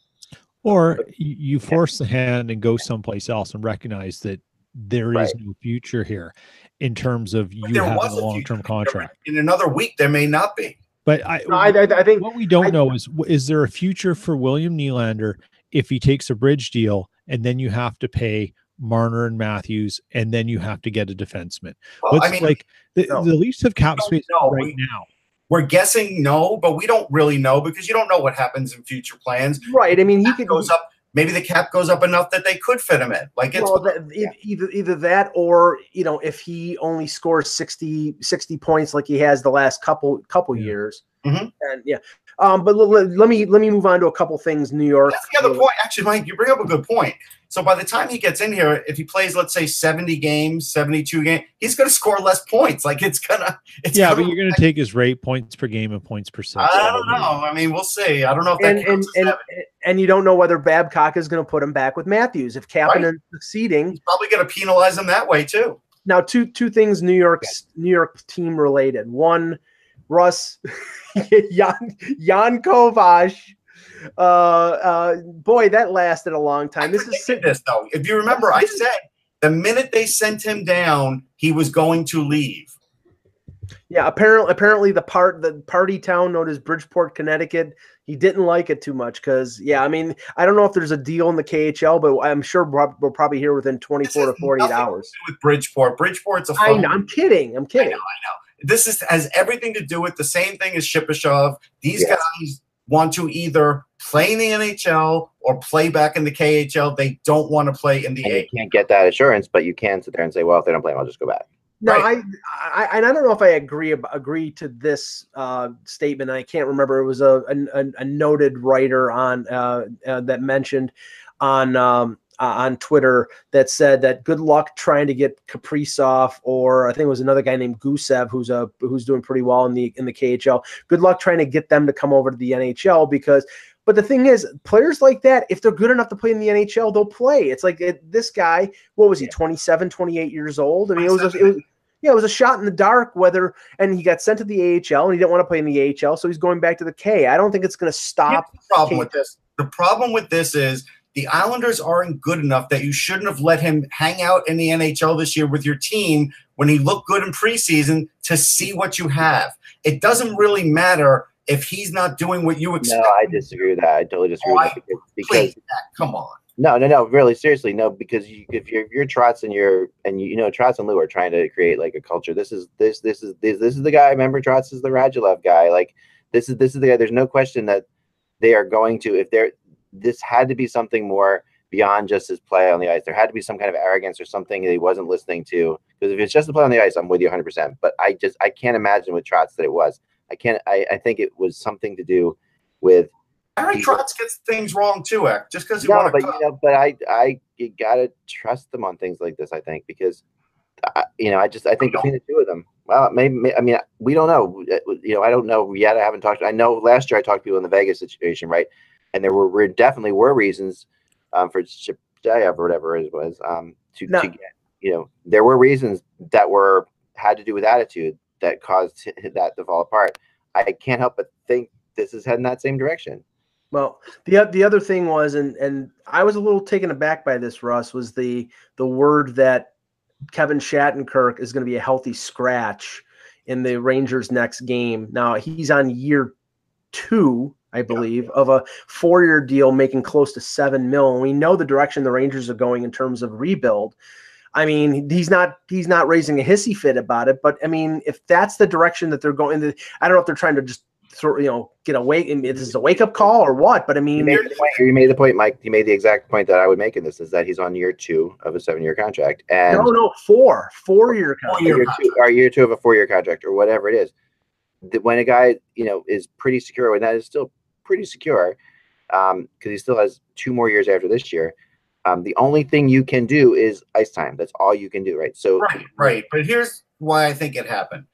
Or you force the hand and go someplace else and recognize that there right. is no future here in terms of but you having a long-term future. contract. In another week, there may not be. But I, no, I, I think what we don't I, know is, is there a future for William Nylander if he takes a bridge deal and then you have to pay Marner and Matthews, and then you have to get a defenseman. Well, What's I mean, like the, no, the Leafs have cap space right we, now. We're guessing no, but we don't really know because you don't know what happens in future plans. Right. I mean, he could, goes up. maybe the cap goes up enough that they could fit him in. Like, it's well, that, yeah. either either that or, you know, if he only scores sixty points like he has the last couple couple yeah. years. Mm-hmm. And yeah. Um, but l- l- let me let me move on to a couple things. New York. That's the other point. Actually, Mike, you bring up a good point. So by the time he gets in here, if he plays, let's say, seventy games, seventy-two games, he's going to score less points. Like it's gonna. It's yeah, gonna, but you're going to take his rate, points per game, and points per set. I don't know. I mean, we'll see. I don't know if that and, counts and, as and, and you don't know whether Babcock is going to put him back with Matthews if Kapanen right. is succeeding. He's probably going to penalize him that way too. Now, two two things New York's New York team related. One. Russ, Jan, Jan Kovac, uh, uh, boy, that lasted a long time. I this is sickness, though. If you remember, I said the minute they sent him down, he was going to leave. Yeah, apparently, apparently the part the party town known as Bridgeport, Connecticut, he didn't like it too much because, yeah, I mean, I don't know if there's a deal in the K H L, but I'm sure we'll probably hear within twenty-four to forty-eight hours. With Bridgeport, Bridgeport's a fun. I know, I'm kidding. I'm kidding. I know. I know. This is has everything to do with the same thing as Shipachov. These yes. guys want to either play in the N H L or play back in the K H L. They don't want to play in the A H L. You can't get that assurance, but you can sit there and say, well, if they don't play him, I'll just go back. No, right. I, I, and I don't know if I agree agree to this uh, statement. I can't remember. It was a a, a noted writer on uh, uh, that mentioned on um, – Uh, on Twitter that said that good luck trying to get Kaprizov or I think it was another guy named Gusev who's a who's doing pretty well in the in the K H L. Good luck trying to get them to come over to the N H L because. But the thing is, players like that, if they're good enough to play in the N H L, they'll play. It's like it, this guy, what was he, twenty-seven, twenty-eight years old? I mean, it was a, it was yeah, it was a shot in the dark. Whether and he got sent to the A H L and he didn't want to play in the A H L, so he's going back to the K. I don't think it's going to stop. The problem with this. The problem with this is. The Islanders aren't good enough that you shouldn't have let him hang out in the N H L this year with your team when he looked good in preseason to see what you have. It doesn't really matter if he's not doing what you expect. No, I disagree with that. I totally disagree oh, with that. Because, because, that. Come on. No, no, no. Really, seriously, no. Because you, if you're, you're Trotz and you're and you, you know Trotz and Lou are trying to create like a culture. This is this this is this, this is the guy. Remember, Trotz is the Radulov guy. Like this is this is the guy. There's no question that they are going to if they're. This had to be something more beyond just his play on the ice. There had to be some kind of arrogance or something that he wasn't listening to. Because if it's just the play on the ice, I'm with you one hundred percent. But I just I can't imagine with Trotz that it was. I can't. I, I think it was something to do with. Aaron Trotz gets things wrong too, Eck. Just because you no, want to. But you know, but I I you gotta trust them on things like this. I think because, I, you know, I just I think I between the two of them. Well, maybe, maybe I mean we don't know. You know, I don't know yet. I haven't talked. I know last year I talked to people in the Vegas situation, right? And there were, were definitely were reasons um, for Shipchyov or whatever it was um, to, no. to get, you know, there were reasons that were had to do with attitude that caused that to fall apart. I can't help but think this is heading that same direction. Well, the the other thing was, and and I was a little taken aback by this, Russ, was the the word that Kevin Shattenkirk is going to be a healthy scratch in the Rangers' next game. Now he's on year two. I believe, yeah. of a four-year deal making close to seven mil. And we know the direction the Rangers are going in terms of rebuild. I mean, he's not he's not raising a hissy fit about it, but, I mean, if that's the direction that they're going, I don't know if they're trying to just throw, you know, get away. This is a wake-up call or what, but, I mean. You made, the point, you made the point, Mike. You made the exact point that I would make in this, is that he's on year two of a seven-year contract. And no, no, four. Four-year contract. Year two, or year two of a four-year contract or whatever it is. When a guy, you know, is pretty secure, and that is still pretty secure because um, he still has two more years after this year. Um, the only thing you can do is ice time. That's all you can do, right? So right, right. But here's why I think it happened.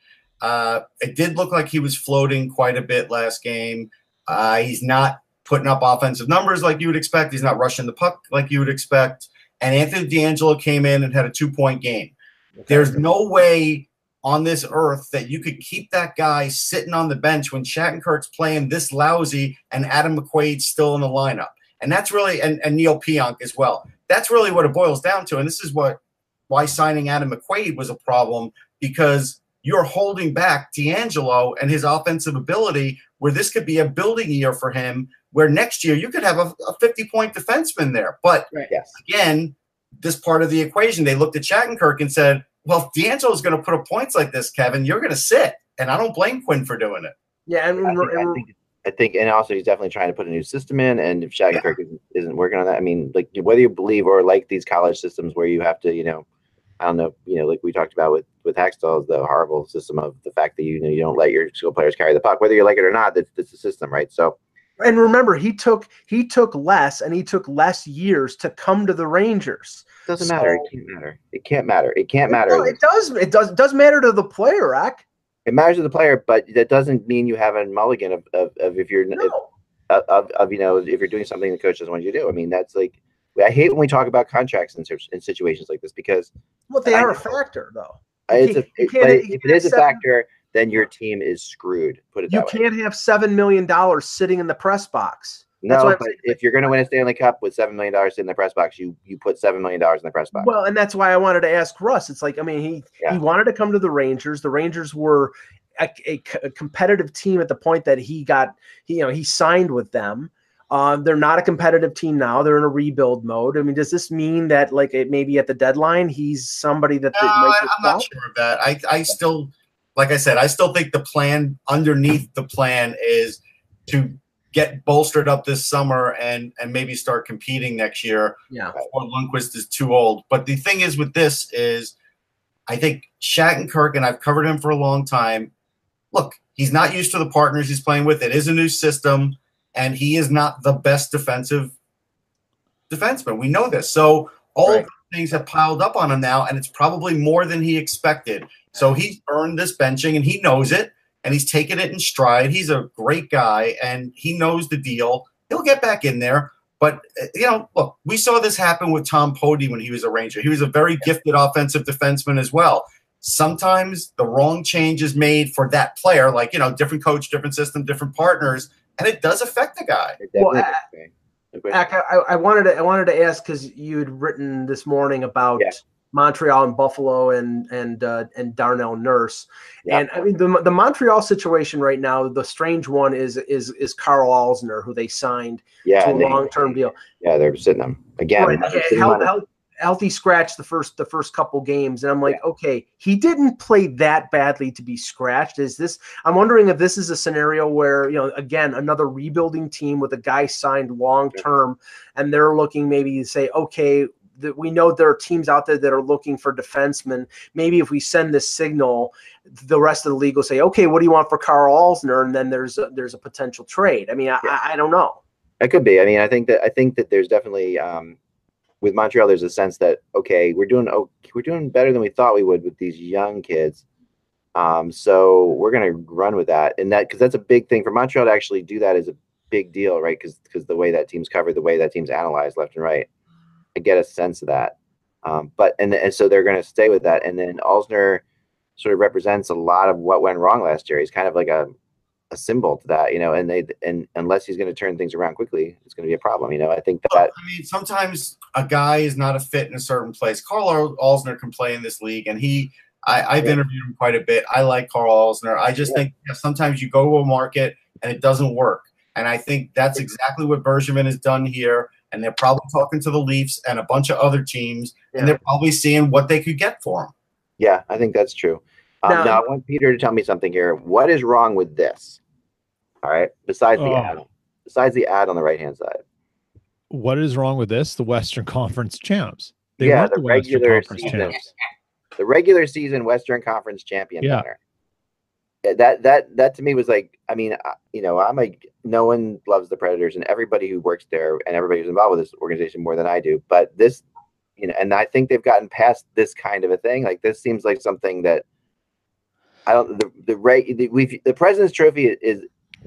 Uh, it did look like he was floating quite a bit last game. Uh, he's not putting up offensive numbers like you would expect. He's not rushing the puck like you would expect. And Anthony DeAngelo came in and had a two-point game. Okay. There's no way on this earth that you could keep that guy sitting on the bench when Shattenkirk's playing this lousy and Adam McQuaid's still in the lineup. And that's really, and, and Neil Pionk as well. That's really what it boils down to. And this is what, why signing Adam McQuaid was a problem, because you're holding back DeAngelo and his offensive ability, where this could be a building year for him, where next year you could have a, a fifty point defenseman there. But right. yes. again, this part of the equation, they looked at Shattenkirk and said, well, if DeAngelo's going to put up points like this, Kevin, you're going to sit. And I don't blame Quinn for doing it. Yeah, and I, think, I, think, I think, and also he's definitely trying to put a new system in. And if Shaq yeah. Kirk isn't, isn't working on that, I mean, like whether you believe or like these college systems where you have to, you know, I don't know, you know, like we talked about with with Hakstol, the horrible system of the fact that you know you don't let your skill players carry the puck, whether you like it or not. That's that's the system, right? So. And remember, he took he took less, and he took less years to come to the Rangers. Doesn't so, matter. It can't matter. It can't matter. It can't matter. It, it does. It does. It does matter to the player, Rack. It matters to the player, but that doesn't mean you have a mulligan of of, of if you're no. if, of, of of you know if you're doing something the coach doesn't want you to do. I mean, that's like I hate when we talk about contracts in, in situations like this because well, they I, are a factor, though. It's a, it, but if it is a factor. Then your team is screwed. Put it that way. You can't have seven million dollars sitting in the press box. No, but if you're going to win a Stanley Cup with seven million dollars in the press box, you you put seven million dollars in the press box. Well, and that's why I wanted to ask Russ. It's like I mean, he yeah. he wanted to come to the Rangers. The Rangers were a, a, a competitive team at the point that he got. He, you know, he signed with them. Uh, they're not a competitive team now. They're in a rebuild mode. I mean, does this mean that like it maybe at the deadline he's somebody that? No, might I'm not sure of that. I I still. Like I said, I still think the plan underneath the plan is to get bolstered up this summer and and maybe start competing next year. Yeah. Before Lundqvist is too old. But the thing is with this is I think Shattenkirk, and I've covered him for a long time, look, he's not used to the partners he's playing with. It is a new system, and he is not the best defensive defenseman. We know this. So all right. things have piled up on him now, and it's probably more than he expected. So he's earned this benching, and he knows it, and he's taken it in stride. He's a great guy, and he knows the deal. He'll get back in there. But, you know, look, we saw this happen with Tom Pody when he was a Ranger. He was a very gifted offensive defenseman as well. Sometimes the wrong change is made for that player, like, you know, different coach, different system, different partners, and it does affect the guy. Well, I, I, I, wanted to, I wanted to ask because you had written this morning about yeah. – Montreal and Buffalo and and uh, and Darnell Nurse, yeah. and I mean the the Montreal situation right now. The strange one is is is Carl Alzner, who they signed yeah, to a long term deal. Yeah, they're sitting him again. Right. Sitting Hel- him. Hel- healthy scratch the first the first couple games, and I'm like, yeah. okay, he didn't play that badly to be scratched. Is this? I'm wondering if this is a scenario where you know again another rebuilding team with a guy signed long term, yeah. and they're looking maybe to say, okay. That we know there are teams out there that are looking for defensemen. Maybe if we send this signal, the rest of the league will say, okay, what do you want for Carl Alzner? And then there's a, there's a potential trade. I mean, I, yeah. I, I don't know. It could be. I mean, I think that I think that there's definitely um, with Montreal, there's a sense that, okay, we're doing oh, we're doing better than we thought we would with these young kids. Um, so we're going to run with that. And that because that's a big thing for Montreal to actually do that is a big deal, right? Because because the way that team's covered, the way that team's analyzed left and right. I get a sense of that. Um, but and, and so they're going to stay with that. And then Alzner sort of represents a lot of what went wrong last year. He's kind of like a, a symbol to that, you know, and they and unless he's going to turn things around quickly, it's going to be a problem. You know, I think that. I mean, sometimes a guy is not a fit in a certain place. Carl Alzner can play in this league, and he I, I've yeah. interviewed him quite a bit. I like Carl Alzner. I just yeah. think you know, sometimes you go to a market and it doesn't work. And I think that's exactly what Bergevin has done here. And they're probably talking to the Leafs and a bunch of other teams, yeah. and they're probably seeing what they could get for him. Yeah, I think that's true. Um, now, now, I want Peter to tell me something here. What is wrong with this? All right, besides the uh, ad, besides the ad on the right-hand side. What is wrong with this? The Western Conference champs. They yeah, the, the regular season. The regular season Western Conference champion yeah. winner. That that that to me was like, I mean, you know, I'm like, no one loves the Predators and everybody who works there and everybody who's involved with this organization more than I do. But this, you know, and I think they've gotten past this kind of a thing. Like this seems like something that I don't. The the reg the, we've, the President's Trophy is,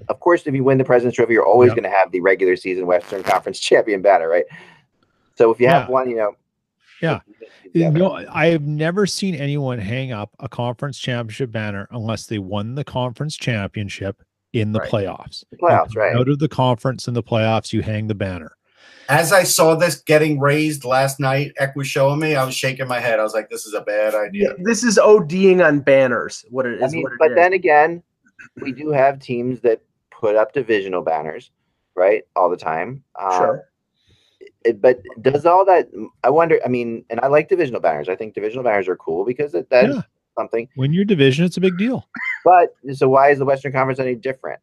of course, if you win the President's Trophy, you're always yep. going to have the regular season Western Conference champion banner, right? So if you yeah. have one, you know. Yeah. You know, I've never seen anyone hang up a conference championship banner unless they won the conference championship in the right. playoffs. The playoffs, right. Out of the conference in the playoffs, you hang the banner. As I saw this getting raised last night, Eck was showing me, I was shaking my head. I was like, this is a bad idea. Yeah, this is ODing on banners. What it is. I mean, what it but is. Then again, we do have teams that put up divisional banners, right? All the time. Um, sure. But does all that? I wonder. I mean, and I like divisional banners. I think divisional banners are cool because that's yeah. something. When your division, it's a big deal. But so why is the Western Conference any different?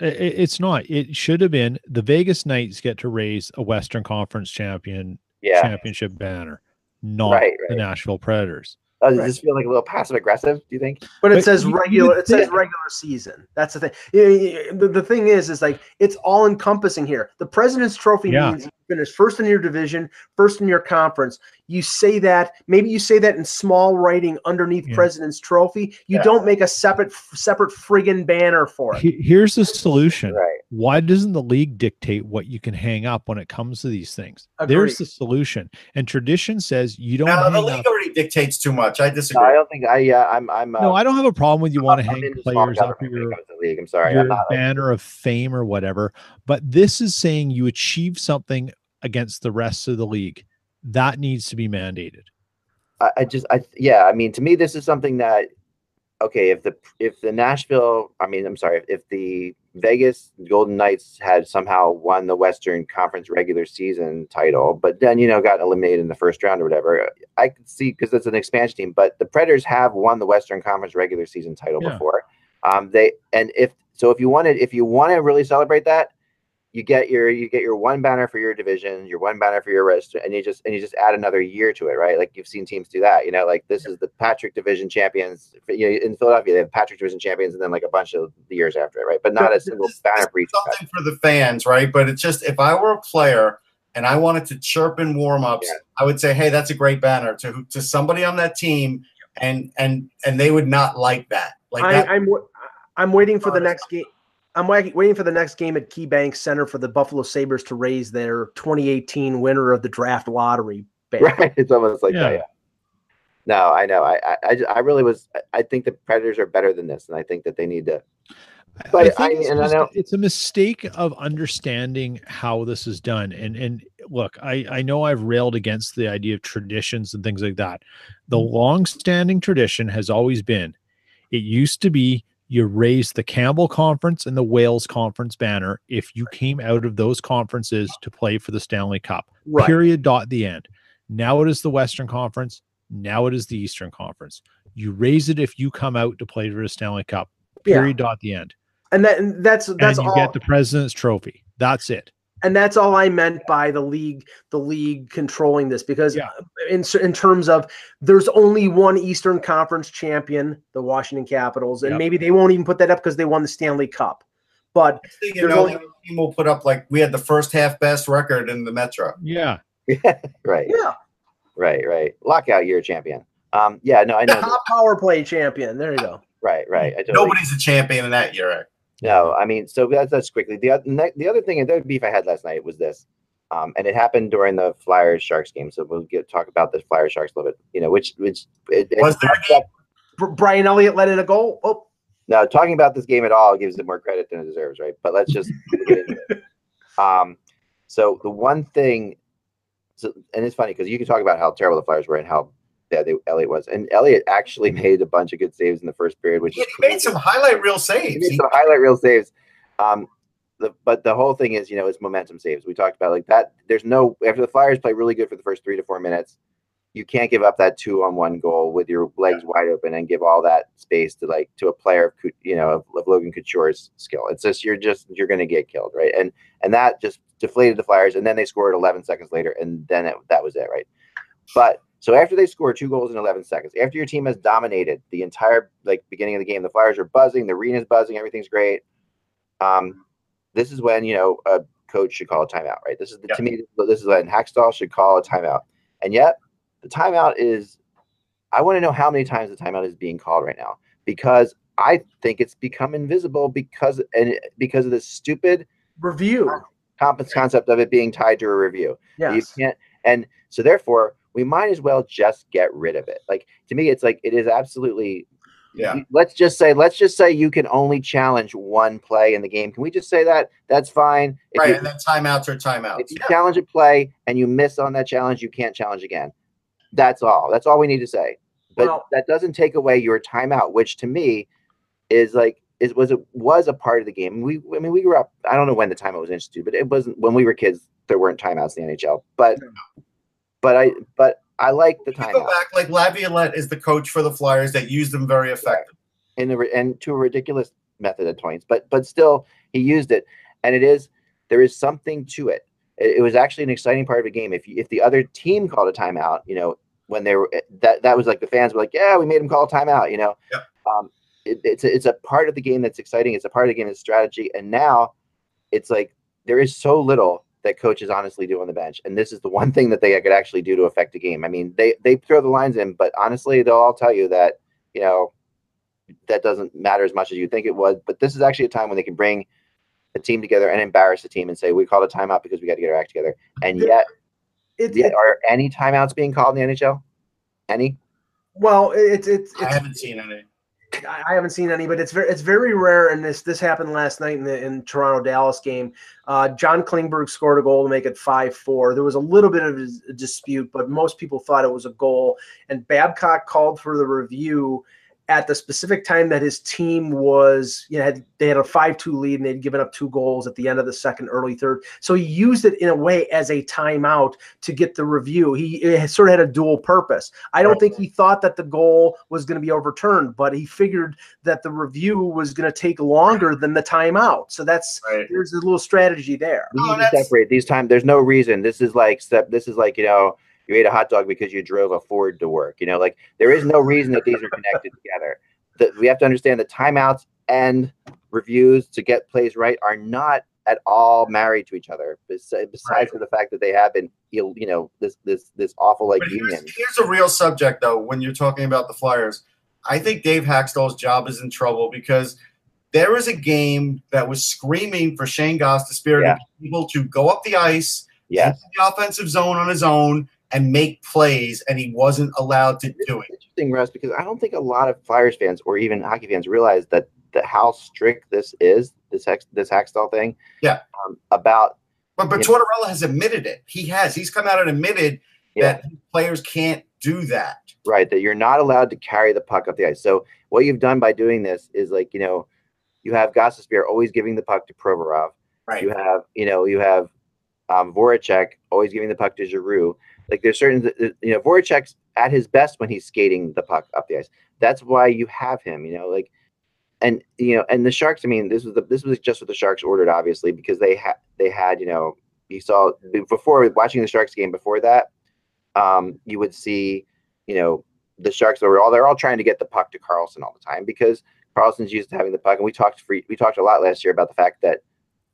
It's not. It should have been the Vegas Knights get to raise a Western Conference champion yeah. championship banner, not right, right. the Nashville Predators. Uh, does right. this feel like a little passive aggressive? Do you think? But it but says you, regular. You, it says regular season. That's the thing. The, the thing is, is like it's all encompassing here. The President's Trophy yeah. means you finish first in your division, first in your conference. You say that. Maybe you say that in small writing underneath yeah. President's Trophy. You yeah. don't make a separate, separate friggin' banner for it. Here's the solution. Right. Why doesn't the league dictate what you can hang up when it comes to these things? Agreed. There's the solution. And tradition says you don't. No, the league up. already dictates too much. I disagree. No, I don't think I. Uh, I'm. I'm. Uh, no, I don't have a problem with you want to hang players up your, league. I'm sorry, your I'm not, banner of fame or whatever. But this is saying you achieve something against the rest of the league that needs to be mandated. I, I just. I yeah. I mean, to me, this is something that. Okay, if the if the Nashville, I mean, I'm sorry, if the Vegas Golden Knights had somehow won the Western Conference regular season title, but then, you know, got eliminated in the first round or whatever, I could see because it's an expansion team. But the Predators have won the Western Conference regular season title yeah. before. Um, they and if so, if you wanted, if you want to really celebrate that, you get your you get your one banner for your division, your one banner for your rest, and you just and you just add another year to it, right? Like you've seen teams do that, you know. Like this is the Patrick Division champions. You know, in Philadelphia, they have Patrick Division champions, and then like a bunch of years after it, right? But not a single it's, banner for each. Something for the fans, right? But it's just if I were a player and I wanted to chirp in warm-ups, yeah. I would say, hey, that's a great banner to to somebody on that team, and and and they would not like that. Like I, that, I'm I'm waiting for the next game. I'm waiting for the next game at KeyBank Center for the Buffalo Sabres to raise their twenty eighteen winner of the draft lottery banner. Right, it's almost like yeah. that. Yeah. No, I know. I, I, I really was. I think the Predators are better than this, and I think that they need to. But I, I, it's, and I know, it's a mistake of understanding how this is done. And and look, I I know I've railed against the idea of traditions and things like that. The long-standing tradition has always been. It used to be. You raise the Campbell Conference and the Wales Conference banner if you came out of those conferences to play for the Stanley Cup. Right. Period, dot, the end. Now it is the Western Conference. Now it is the Eastern Conference. You raise it if you come out to play for the Stanley Cup. Period, yeah. dot, the end. And, that, and that's that's and you all. You get the President's Trophy. That's it. And that's all I meant by the league, the league controlling this, because yeah. in in terms of there's only one Eastern Conference champion, the Washington Capitals, and yep. maybe they won't even put that up because they won the Stanley Cup. But you know, only team will put up like we had the first half best record in the Metro. Yeah, right. Yeah, right, right. Lockout year champion. Um, yeah, no, I know. Top power play champion. There you go. Right, right. I totally Nobody's a champion in that year. Right? No, I mean, so that's, that's quickly. The other, the other thing, and the other beef I had last night was this, um, and it happened during the Flyers Sharks game. So we'll get talk about the Flyers Sharks a little bit. You know, which which it, was there a, Brian Elliott let in a goal? Oh, no, talking about this game at all gives it more credit than it deserves, right? But let's just get into it. Um, so the one thing, so and it's funny because you can talk about how terrible the Flyers were and how. Yeah, they, Elliott was, and Elliott actually made a bunch of good saves in the first period. Which yeah, is he made some highlight reel saves. He made some highlight reel saves. Um, the, but the whole thing is, you know, it's momentum saves. We talked about like that. There's no after the Flyers play really good for the first three to four minutes, you can't give up that two on one goal with your legs yeah. wide open and give all that space to like to a player of you know of, of Logan Couture's skill. It's just you're just you're going to get killed, right? And and that just deflated the Flyers, and then they scored eleven seconds later, and then it, that was it, right? But so after they score two goals in eleven seconds, after your team has dominated the entire like beginning of the game, the Flyers are buzzing, the arena's buzzing, everything's great. Um, this is when, you know, a coach should call a timeout, right? This is the, yep. to me, this is when Hakstol should call a timeout. And yet the timeout is, I want to know how many times the timeout is being called right now, because I think it's become invisible because, and because of this stupid review concept of it being tied to a review. Yes. You can't, and so therefore, we might as well just get rid of it. Like to me, it's like it is absolutely. Yeah. Let's just say, let's just say you can only challenge one play in the game. Can we just say that? That's fine. If right, you, and then timeouts are timeouts. If you yeah. challenge a play and you miss on that challenge, you can't challenge again. That's all. That's all we need to say. But well, that doesn't take away your timeout, which to me is like is was it was a part of the game. We I mean we grew up. I don't know when the timeout was instituted, but it wasn't when we were kids. There weren't timeouts in the N H L, but. No. But I, but I like the timeout. Go back, like Laviolette is the coach for the Flyers that used them very effectively, right. in a, and to a ridiculous method at times, but but still he used it, and it is there is something to it. It, it was actually an exciting part of the game. If you, if the other team called a timeout, you know, when they were that that was like the fans were like, yeah, we made him call a timeout, you know. Yep. Um, it, it's a, it's a part of the game that's exciting. It's a part of the game that's strategy, and now it's like there is so little that coaches honestly do on the bench, and this is the one thing that they could actually do to affect the game. I mean, they they throw the lines in, but honestly, they'll all tell you that, you know, that doesn't matter as much as you think it would. But this is actually a time when they can bring a team together and embarrass the team and say, we called a timeout because we got to get our act together. And yet, it's, yet it's, are any timeouts being called in the N H L? Any? Well, it's it's. it's I haven't seen any. I haven't seen any, but it's very, it's very rare. And this, this happened last night in the in Toronto Dallas game. Uh, John Klingberg scored a goal to make it five four. There was a little bit of a dispute, but most people thought it was a goal. And Babcock called for the review at the specific time that his team was, you know, had, they had a five two lead and they'd given up two goals at the end of the second, early third. So he used it in a way as a timeout to get the review. He it sort of had a dual purpose. I don't think he thought that the goal was going to be overturned, but he figured that the review was going to take longer than the timeout. So that's right. There's a little strategy there. We need to separate these times. There's no reason. This is like step. This is like, you know, you ate a hot dog because you drove a Ford to work. You know, like there is no reason that these are connected together. That we have to understand that timeouts and reviews to get plays right are not at all married to each other. Besides right. for the fact that they have been, you know, this this this awful like here's, union. Here's a real subject though. When you're talking about the Flyers, I think Dave Hakstol's job is in trouble because there was a game that was screaming for Shane Goss, the spirited yeah. people, to go up the ice, yes. in the offensive zone on his own, and make plays, and he wasn't allowed to do it. It's interesting, Russ, because I don't think a lot of Flyers fans or even hockey fans realize that the, how strict this is, this hex, this Hakstol thing. Yeah. Um, about. But, but Tortorella know, has admitted it. He has. He's come out and admitted yeah. that players can't do that. Right, that you're not allowed to carry the puck up the ice. So what you've done by doing this is, like, you know, you have Gossespierre always giving the puck to Provorov. Right. You have, you know, you have um, Voracek always giving the puck to Giroux. Like there's certain, you know, Voracek's at his best when he's skating the puck up the ice. That's why you have him, you know, like, and you know, and the Sharks. I mean, this was the, this was just what the Sharks ordered, obviously, because they had they had, you know, you saw before watching the Sharks game before that, um, you would see, you know, the Sharks were all they're all trying to get the puck to Karlsson all the time because Karlsson's used to having the puck, and we talked free, we talked a lot last year about the fact that.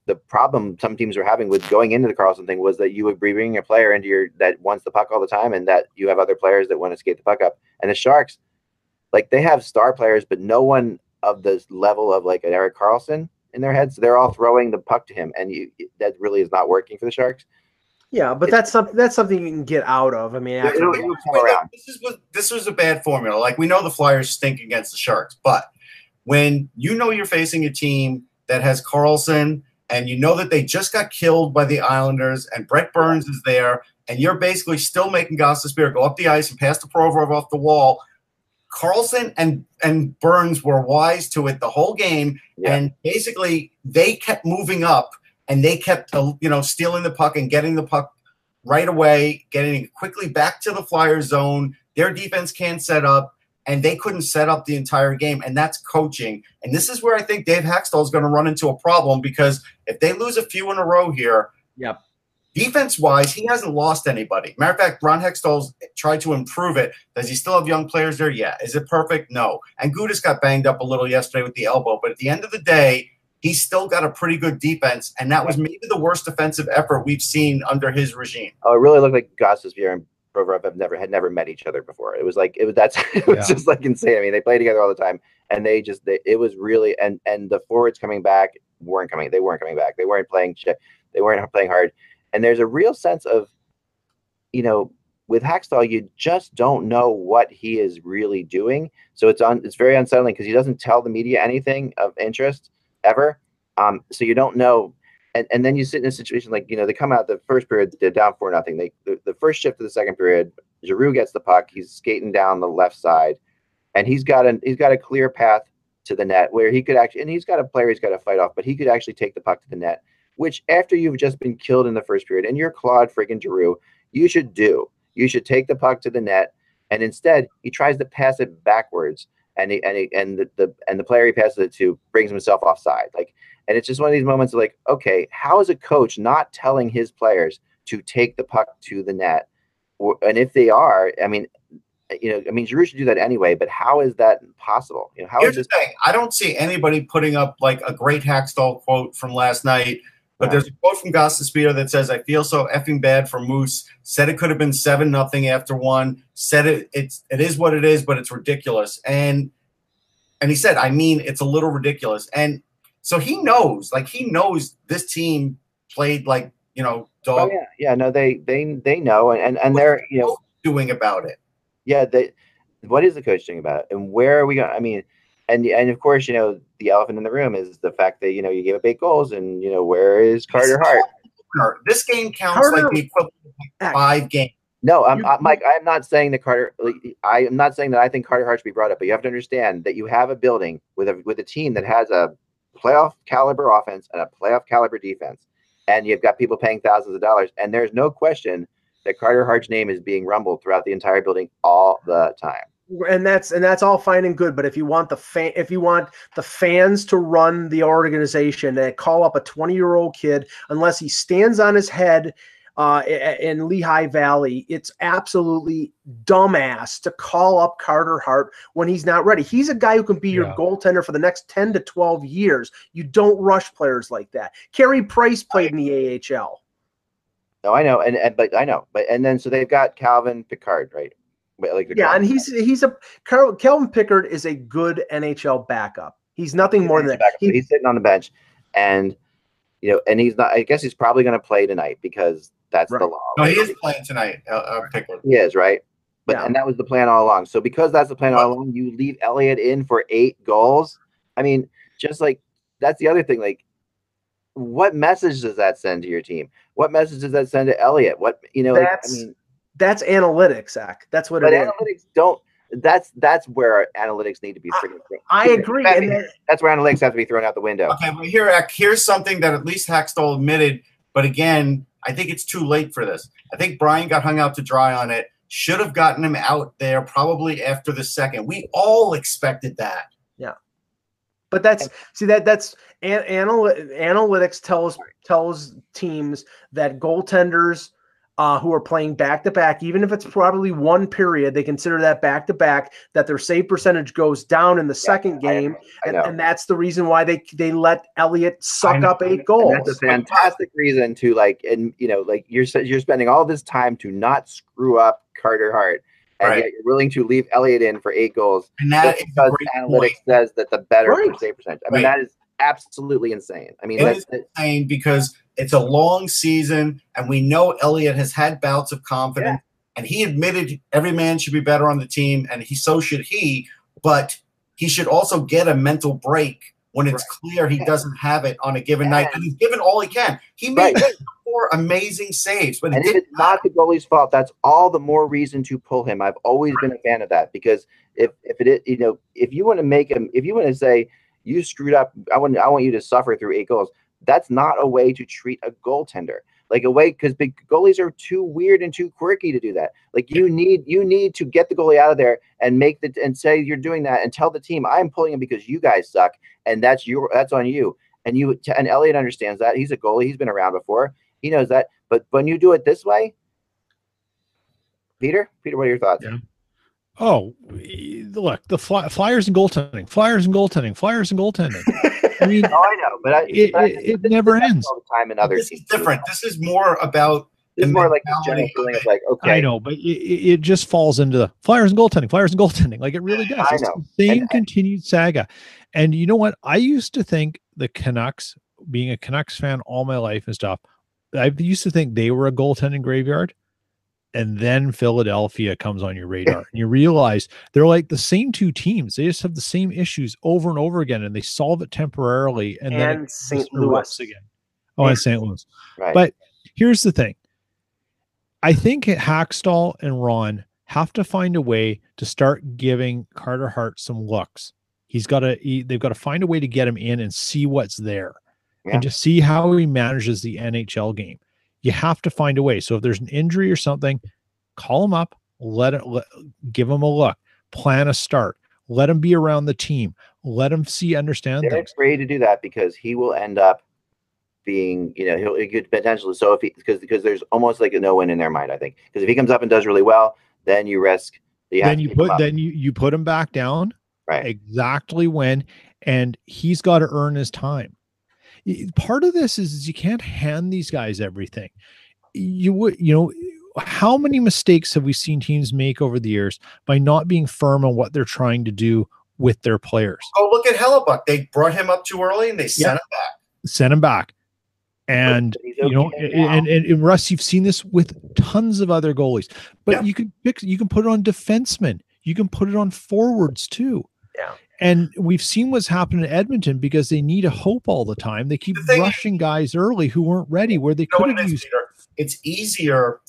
The problem some teams were having with going into the Karlsson thing was that you would be bringing a player into your that wants the puck all the time, and that you have other players that want to skate the puck up. And the Sharks, like they have star players, but no one of this level of like an Erik Karlsson in their heads. So they're all throwing the puck to him, and you, that really is not working for the Sharks. Yeah, but it's, that's something that's something you can get out of. I mean, after it'll, it'll come around. This is what, this was a bad formula. Like we know the Flyers stink against the Sharks, but when you know you're facing a team that has Karlsson. And you know that they just got killed by the Islanders, and Brent Burns is there, and you're basically still making Gostisbehere go up the ice and pass the Provorov off the wall. Karlsson and, and Burns were wise to it the whole game, yeah. and basically they kept moving up, and they kept you know stealing the puck and getting the puck right away, getting it quickly back to the Flyers zone. Their defense can't set up, and they couldn't set up the entire game, and that's coaching. And this is where I think Dave Hakstol is going to run into a problem because if they lose a few in a row here, yep. defense-wise, he hasn't lost anybody. Matter of fact, Ron Hextall's tried to improve it. Does he still have young players there? Yeah. Is it perfect? No. And Gudas got banged up a little yesterday with the elbow, but at the end of the day, he's still got a pretty good defense, and that was maybe the worst defensive effort we've seen under his regime. Oh, it really looked like Gostisbehere and Provorov have never had never met each other before. It was like it was that's it was yeah. just like insane. I mean, they play together all the time, and they just they, it was really and and the forwards coming back weren't coming. They weren't coming back. They weren't playing. They weren't playing hard. And there's a real sense of, you know, with Hakstol, you just don't know what he is really doing. So it's on. It's very unsettling because he doesn't tell the media anything of interest ever. Um. So you don't know. And and then you sit in a situation like, you know, they come out the first period, they're down four nothing. They the, the first shift of the second period, Giroux gets the puck. He's skating down the left side, and he's got an he's got a clear path to the net where he could actually and he's got a player he's got to fight off, but he could actually take the puck to the net. Which after you've just been killed in the first period and you're Claude friggin' Giroux, you should do. You should take the puck to the net, and instead he tries to pass it backwards, and he, and he, and the, the and the player he passes it to brings himself offside. Like, and it's just one of these moments of like, okay, how is a coach not telling his players to take the puck to the net? Or, and if they are, I mean, you know, I mean, Giroux should do that anyway. But how is that possible? You know, how Here's is this- the thing: I don't see anybody putting up like a great Hakstol quote from last night. But there's a quote from Gossespierre that says, "I feel so effing bad for Moose. Said it could have been seven nothing after one. Said it it's it is what it is, but it's ridiculous." And and he said, "I mean, it's a little ridiculous." And so he knows, like he knows this team played like you know dog. Oh, yeah, yeah, no, they they they know, and and they're you know doing about it. Yeah, they. What is the coach doing about it, and where are we going? I mean. And and of course, you know, the elephant in the room is the fact that, you know, you gave up eight goals and, you know, where is Carter Hart? This game counts Carter. like the equivalent of five games. No, I'm, I'm, Mike, I'm not saying that Carter – I am not saying that I think Carter Hart should be brought up, but you have to understand that you have a building with a with a team that has a playoff-caliber offense and a playoff-caliber defense, and you've got people paying thousands of dollars, and there's no question that Carter Hart's name is being rumbled throughout the entire building all the time. And that's and that's all fine and good, but if you want the fan, if you want the fans to run the organization and call up a twenty-year-old kid, unless he stands on his head uh, in Lehigh Valley, it's absolutely dumbass to call up Carter Hart when he's not ready. He's a guy who can be yeah. your goaltender for the next ten to twelve years. You don't rush players like that. Carey Price played in the A H L. No, I know, and, and but I know, but and then so they've got Calvin Pickard, right? Like yeah, guy. And he's he's a Kelvin Pickard is a good N H L backup. He's nothing he's more than that. Backup, he, he's sitting on the bench, and you know, and he's not. I guess he's probably going to play tonight because that's right. the law. No, he is playing tonight. Uh, uh, Pickard. He is right, but yeah. and that was the plan all along. So because that's the plan all along, you leave Elliott in for eight goals. I mean, just like that's the other thing. Like, what message does that send to your team? What message does that send to Elliott? What you know? That's, like, I mean, That's analytics, Zach. That's what but it analytics is. don't. That's that's where analytics need to be. Freaking I, I agree. That, and that's where analytics have to be thrown out the window. Okay, well here, here's something that at least Hakstol admitted. But again, I think it's too late for this. I think Brian got hung out to dry on it. Should have gotten him out there probably after the second. We all expected that. Yeah, but that's see that that's an, anal, analytics tells tells teams that goaltenders. Uh, who are playing back-to-back, even if it's probably one period, they consider that back-to-back, that their save percentage goes down in the yeah, second game, I I and, and that's the reason why they they let Elliott suck up eight goals. And that's a fantastic reason to, like, and you know, like you're you're spending all this time to not screw up Carter Hart, and right. yet you're willing to leave Elliott in for eight goals and that just because analytics point. says that the better right. save percentage. I mean, right. that is absolutely insane. I mean, it that's, is insane because it's a long season, and we know Elliott has had bouts of confidence, yeah. and he admitted every man should be better on the team, and he so should he, but he should also get a mental break when it's right. clear he yeah. doesn't have it on a given yeah. night, and he's given all he can. He made right. four amazing saves. But and it if it's not the goalie's fault, that's all the more reason to pull him. I've always right. been a fan of that because if, if it is, you know, if you want to make him, if you want to say you screwed up, I want, I want you to suffer through eight goals. That's not a way to treat a goaltender. Like a way, because big goalies are too weird and too quirky to do that. Like you need, you need to get the goalie out of there and make the and say you're doing that and tell the team I'm pulling him because you guys suck and that's your that's on you. And you and Elliott understands that he's a goalie. He's been around before. He knows that. But when you do it this way, Peter, Peter, what are your thoughts? Yeah. Oh, look, the fly, Flyers and goaltending, Flyers and goaltending, Flyers and goaltending. I mean, oh, I know, but I, it, but I, it, it never ends. All the time in other this is different. This is more about it's more like the general feeling of like, okay, I know, but it, it just falls into the Flyers and goaltending, Flyers and goaltending. Like it really does. It's the same and, continued saga. And you know what? I used to think the Canucks, being a Canucks fan all my life and stuff, I used to think they were a goaltending graveyard. And then Philadelphia comes on your radar and you realize they're like the same two teams. They just have the same issues over and over again and they solve it temporarily. And, and then Saint Louis again. Oh, yeah. And Saint Louis. Right. But here's the thing. I think Hakstol and Ron have to find a way to start giving Carter Hart some looks. He's got to, he, they've got to find a way to get him in and see what's there yeah. and just see how he manages the N H L game. You have to find a way. So if there's an injury or something, call him up, let it, let, give him a look, plan a start, Let him be around the team. Let him see, understand They're things. Afraid to do that because he will end up being, you know, he'll he could potentially. So if he, because because there's almost like a no win in their mind, I think. Because if he comes up and does really well, then you risk. You then you put then you you put him back down. Right. Exactly when, and he's got to earn his time. Part of this is, is you can't hand these guys everything. You would, you know, how many mistakes have we seen teams make over the years by not being firm on what they're trying to do with their players? Oh, look at Hellebuck. They brought him up too early and they sent yeah. him back. Sent him back. And, you know, and, and, and Russ, you've seen this with tons of other goalies, but yeah. you can pick, you can put it on defensemen. You can put it on forwards too. Yeah. And we've seen what's happened in Edmonton because they need a hope all the time. They keep the rushing is, guys early who weren't ready where they you know could have used. Peter, it's easier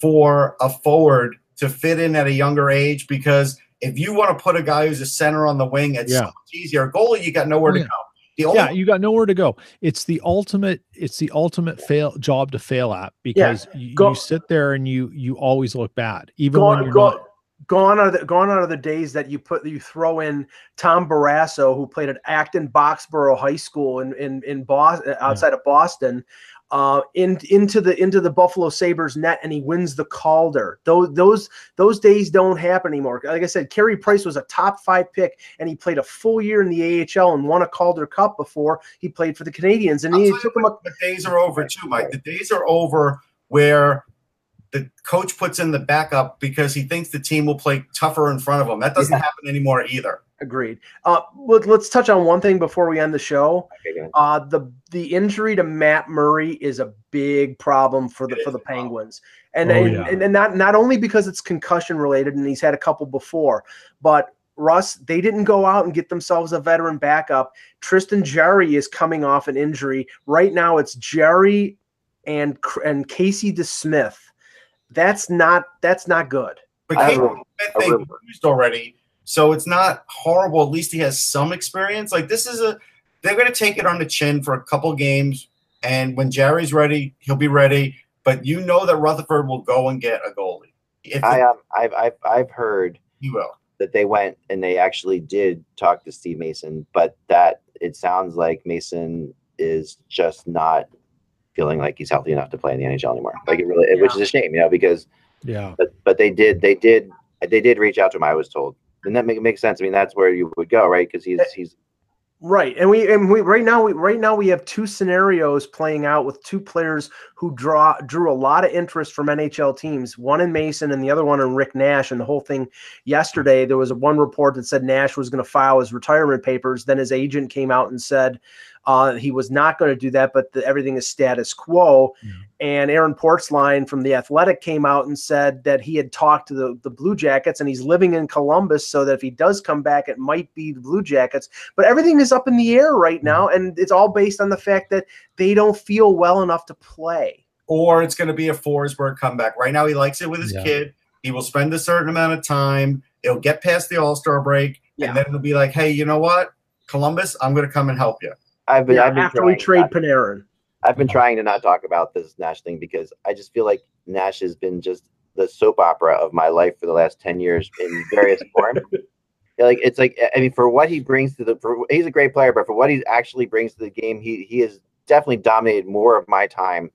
for a forward to fit in at a younger age because if you want to put a guy who's a center on the wing, it's yeah. so much easier. A goalie, you got nowhere oh, yeah. to go. The only yeah, you got nowhere to go. It's the ultimate. It's the ultimate fail job to fail at because yeah. you, you sit there and you you always look bad, even go when on, you're go. not. Gone are the gone are the days that you put you throw in Tom Barrasso, who played at Acton Boxborough High School in in in Boston, outside yeah. of Boston, uh, in into the into the Buffalo Sabres net, and he wins the Calder. Those those those days don't happen anymore. Like I said, Carey Price was a top five pick, and he played a full year in the A H L and won a Calder Cup before he played for the Canadiens. And I'll he took him up. The days are over too, Mike. The days are over where the coach puts in the backup because he thinks the team will play tougher in front of him. That doesn't yeah. happen anymore either. Agreed. Uh, let, let's touch on one thing before we end the show. Okay, uh, the the injury to Matt Murray is a big problem for the for the Penguins, and oh, and, yeah. and and not not only because it's concussion related, and he's had a couple before, but Russ, they didn't go out and get themselves a veteran backup. Tristan Jarry is coming off an injury right now. It's Jarry and and Casey DeSmith. That's not that's not good. But they used already, so it's not horrible. At least he has some experience. Like this is a they're going to take it on the chin for a couple games, and when Jarry's ready, he'll be ready. But you know that Rutherford will go and get a goalie. If I um, I've I've I've heard you will. that they went and they actually did talk to Steve Mason, but that it sounds like Mason is just not feeling like he's healthy enough to play in the N H L anymore, like it really, yeah. which is a shame, you know, because yeah. But but they did, they did, they did reach out to him. I was told, and that make, makes sense. I mean, that's where you would go, right? Because he's he's right, and we and we right now we right now we have two scenarios playing out with two players who draw drew a lot of interest from N H L teams. One in Mason, and the other one in Rick Nash. And the whole thing yesterday, there was a one report that said Nash was going to file his retirement papers. Then his agent came out and said. Uh, he was not going to do that, but the, everything is status quo. Mm. And Aaron Portzline from The Athletic came out and said that he had talked to the, the Blue Jackets and he's living in Columbus so that if he does come back, it might be the Blue Jackets. But everything is up in the air right now, and it's all based on the fact that they don't feel well enough to play. Or it's going to be a Forsberg comeback. Right now he likes it with his yeah. kid. He will spend a certain amount of time. It'll get past the All-Star break, yeah. and then it'll be like, hey, you know what, Columbus, I'm going to come and help you. I've been, yeah, I've been after we trade not, Panarin. I've been trying to not talk about this Nash thing because I just feel like Nash has been just the soap opera of my life for the last ten years in various forms. Like it's like I mean, for what he brings to the, for, he's a great player, but for what he actually brings to the game, he he has definitely dominated more of my time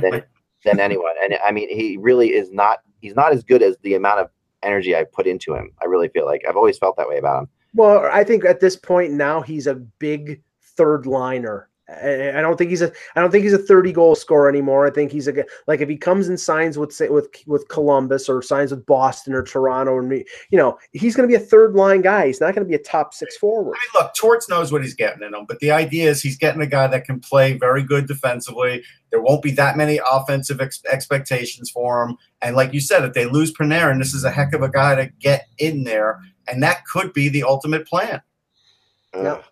than than anyone. And I mean, he really is not. He's not as good as the amount of energy I put into him. I really feel like I've always felt that way about him. Well, I think at this point now he's a big. Third liner. I don't think he's a. I don't think he's a thirty goal scorer anymore. I think he's a like if he comes and signs with with with Columbus or signs with Boston or Toronto or me, you know, he's going to be a third line guy. He's not going to be a top six forward. I mean, look, Torts knows what he's getting in him, but the idea is he's getting a guy that can play very good defensively. There won't be that many offensive ex expectations for him, and like you said, if they lose Panarin, this is a heck of a guy to get in there, and that could be the ultimate plan. Uh. Yeah.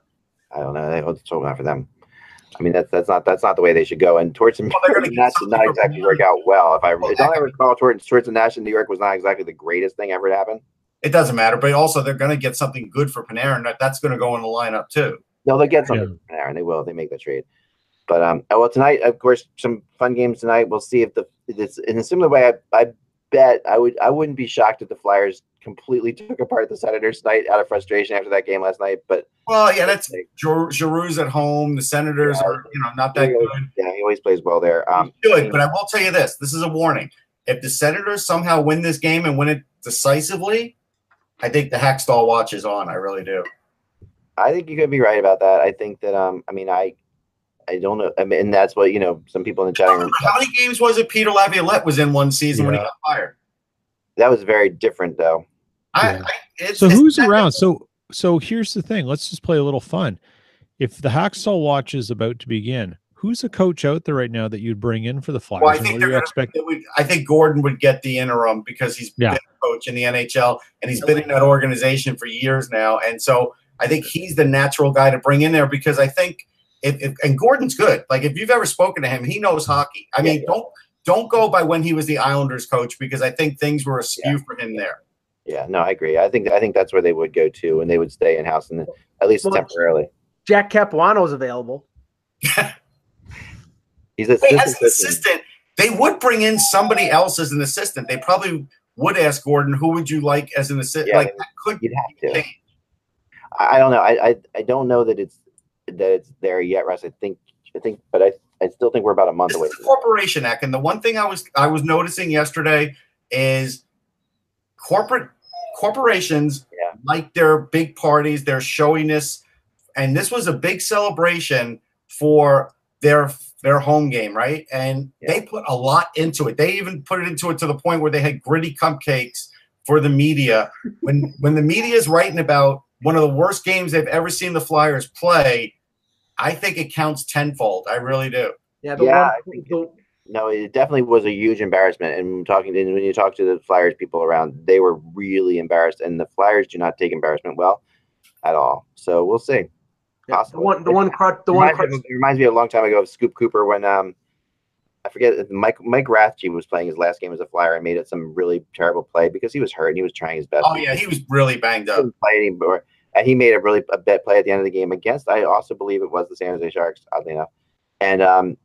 I don't know. It's totally not for them. I mean, that's that's not that's not the way they should go. And Torts and well, Nash did not exactly work out well. If I, well, if I recall, Torts, Torts and Nash in New York was not exactly the greatest thing ever to happen. It doesn't matter. But also, they're going to get something good for Panarin. That's going to go in the lineup too. No, they'll get something yeah. for Panarin. They will. They make the trade. But um, well, tonight, of course, some fun games tonight. We'll see if the this in a similar way. I I bet I would I wouldn't be shocked if the Flyers completely took apart the Senators tonight out of frustration after that game last night. But well, yeah, that's Giroux's at home. The Senators yeah, are you know not that always, good. Yeah, he always plays well there. Um, He's good, but I will tell you this: this is a warning. If the Senators somehow win this game and win it decisively, I think the Hakstol watch is on. I really do. I think you could be right about that. I think that um, I mean, I, I don't know. I mean, and that's what you know. Some people in the chat room. How many games was it? Peter Laviolette was in one season yeah. when he got fired. That was very different, though. I, yeah. I, it's, so it's who's around? Different. So so here's the thing. Let's just play a little fun. If the Hakstol watch is about to begin. Who's a coach out there right now that you'd bring in for the Flyers? Well, I, think you expect- would, I think Gordon would get the interim because he's yeah. been a coach in the N H L and he's been in that organization for years now. And so I think he's the natural guy to bring in there because I think if, if and Gordon's good. Like if you've ever spoken to him, he knows hockey. I mean, yeah, yeah. don't don't go by when he was the Islanders coach because I think things were askew yeah. for him there. Yeah, no, I agree. I think I think that's where they would go to and they would stay in house and at least well, temporarily. Jack Capuano's available. He's an hey, as an assistant, they would bring in somebody else as an assistant. They probably would ask Gordon, "Who would you like as an assistant?" Yeah, like that could you'd have to. I don't know. I, I I don't know that it's that it's there yet, Russ. I think I think, but I I still think we're about a month this away. It's the Corporation Act, and the one thing I was I was noticing yesterday is corporate corporations yeah. like their big parties, their showiness, and this was a big celebration for their. Their home game, right? And yeah. they put a lot into it. They even put it into it to the point where they had Gritty cupcakes for the media. When when the media is writing about one of the worst games they've ever seen the Flyers play, I think it counts tenfold. I really do. Yeah, the yeah one- I think it, no, it definitely was a huge embarrassment. And talking to, when you talk to the Flyers people around, they were really embarrassed. And the Flyers do not take embarrassment well at all. So we'll see. Possibly. The one, the one, crutch, the one. Crutch. It reminds me of a long time ago of Scoop Cooper when um, I forget Mike Mike Rathje was playing his last game as a Flyer and made it some really terrible play because he was hurt and he was trying his best. Oh yeah, he was really banged up. He didn't play anymore, and he made a really a bad play at the end of the game against. I also believe it was the San Jose Sharks, oddly enough. And um,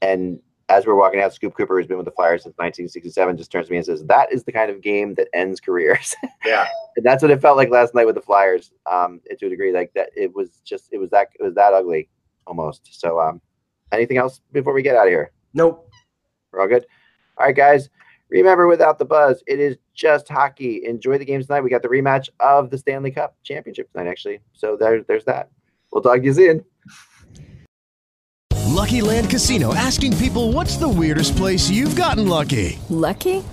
and as we're walking out, Scoop Cooper, who's been with the Flyers since nineteen sixty-seven, just turns to me and says, "That is the kind of game that ends careers." Yeah, and that's what it felt like last night with the Flyers. Um, to a degree, like that, it was just it was that it was that ugly, almost. So, um, anything else before we get out of here? Nope, we're all good. All right, guys. Remember, without the buzz, it is just hockey. Enjoy the games tonight. We got the rematch of the Stanley Cup Championship tonight, actually. So there, there's that. We'll talk to you soon. Lucky Land Casino, asking people, what's the weirdest place you've gotten lucky? Lucky?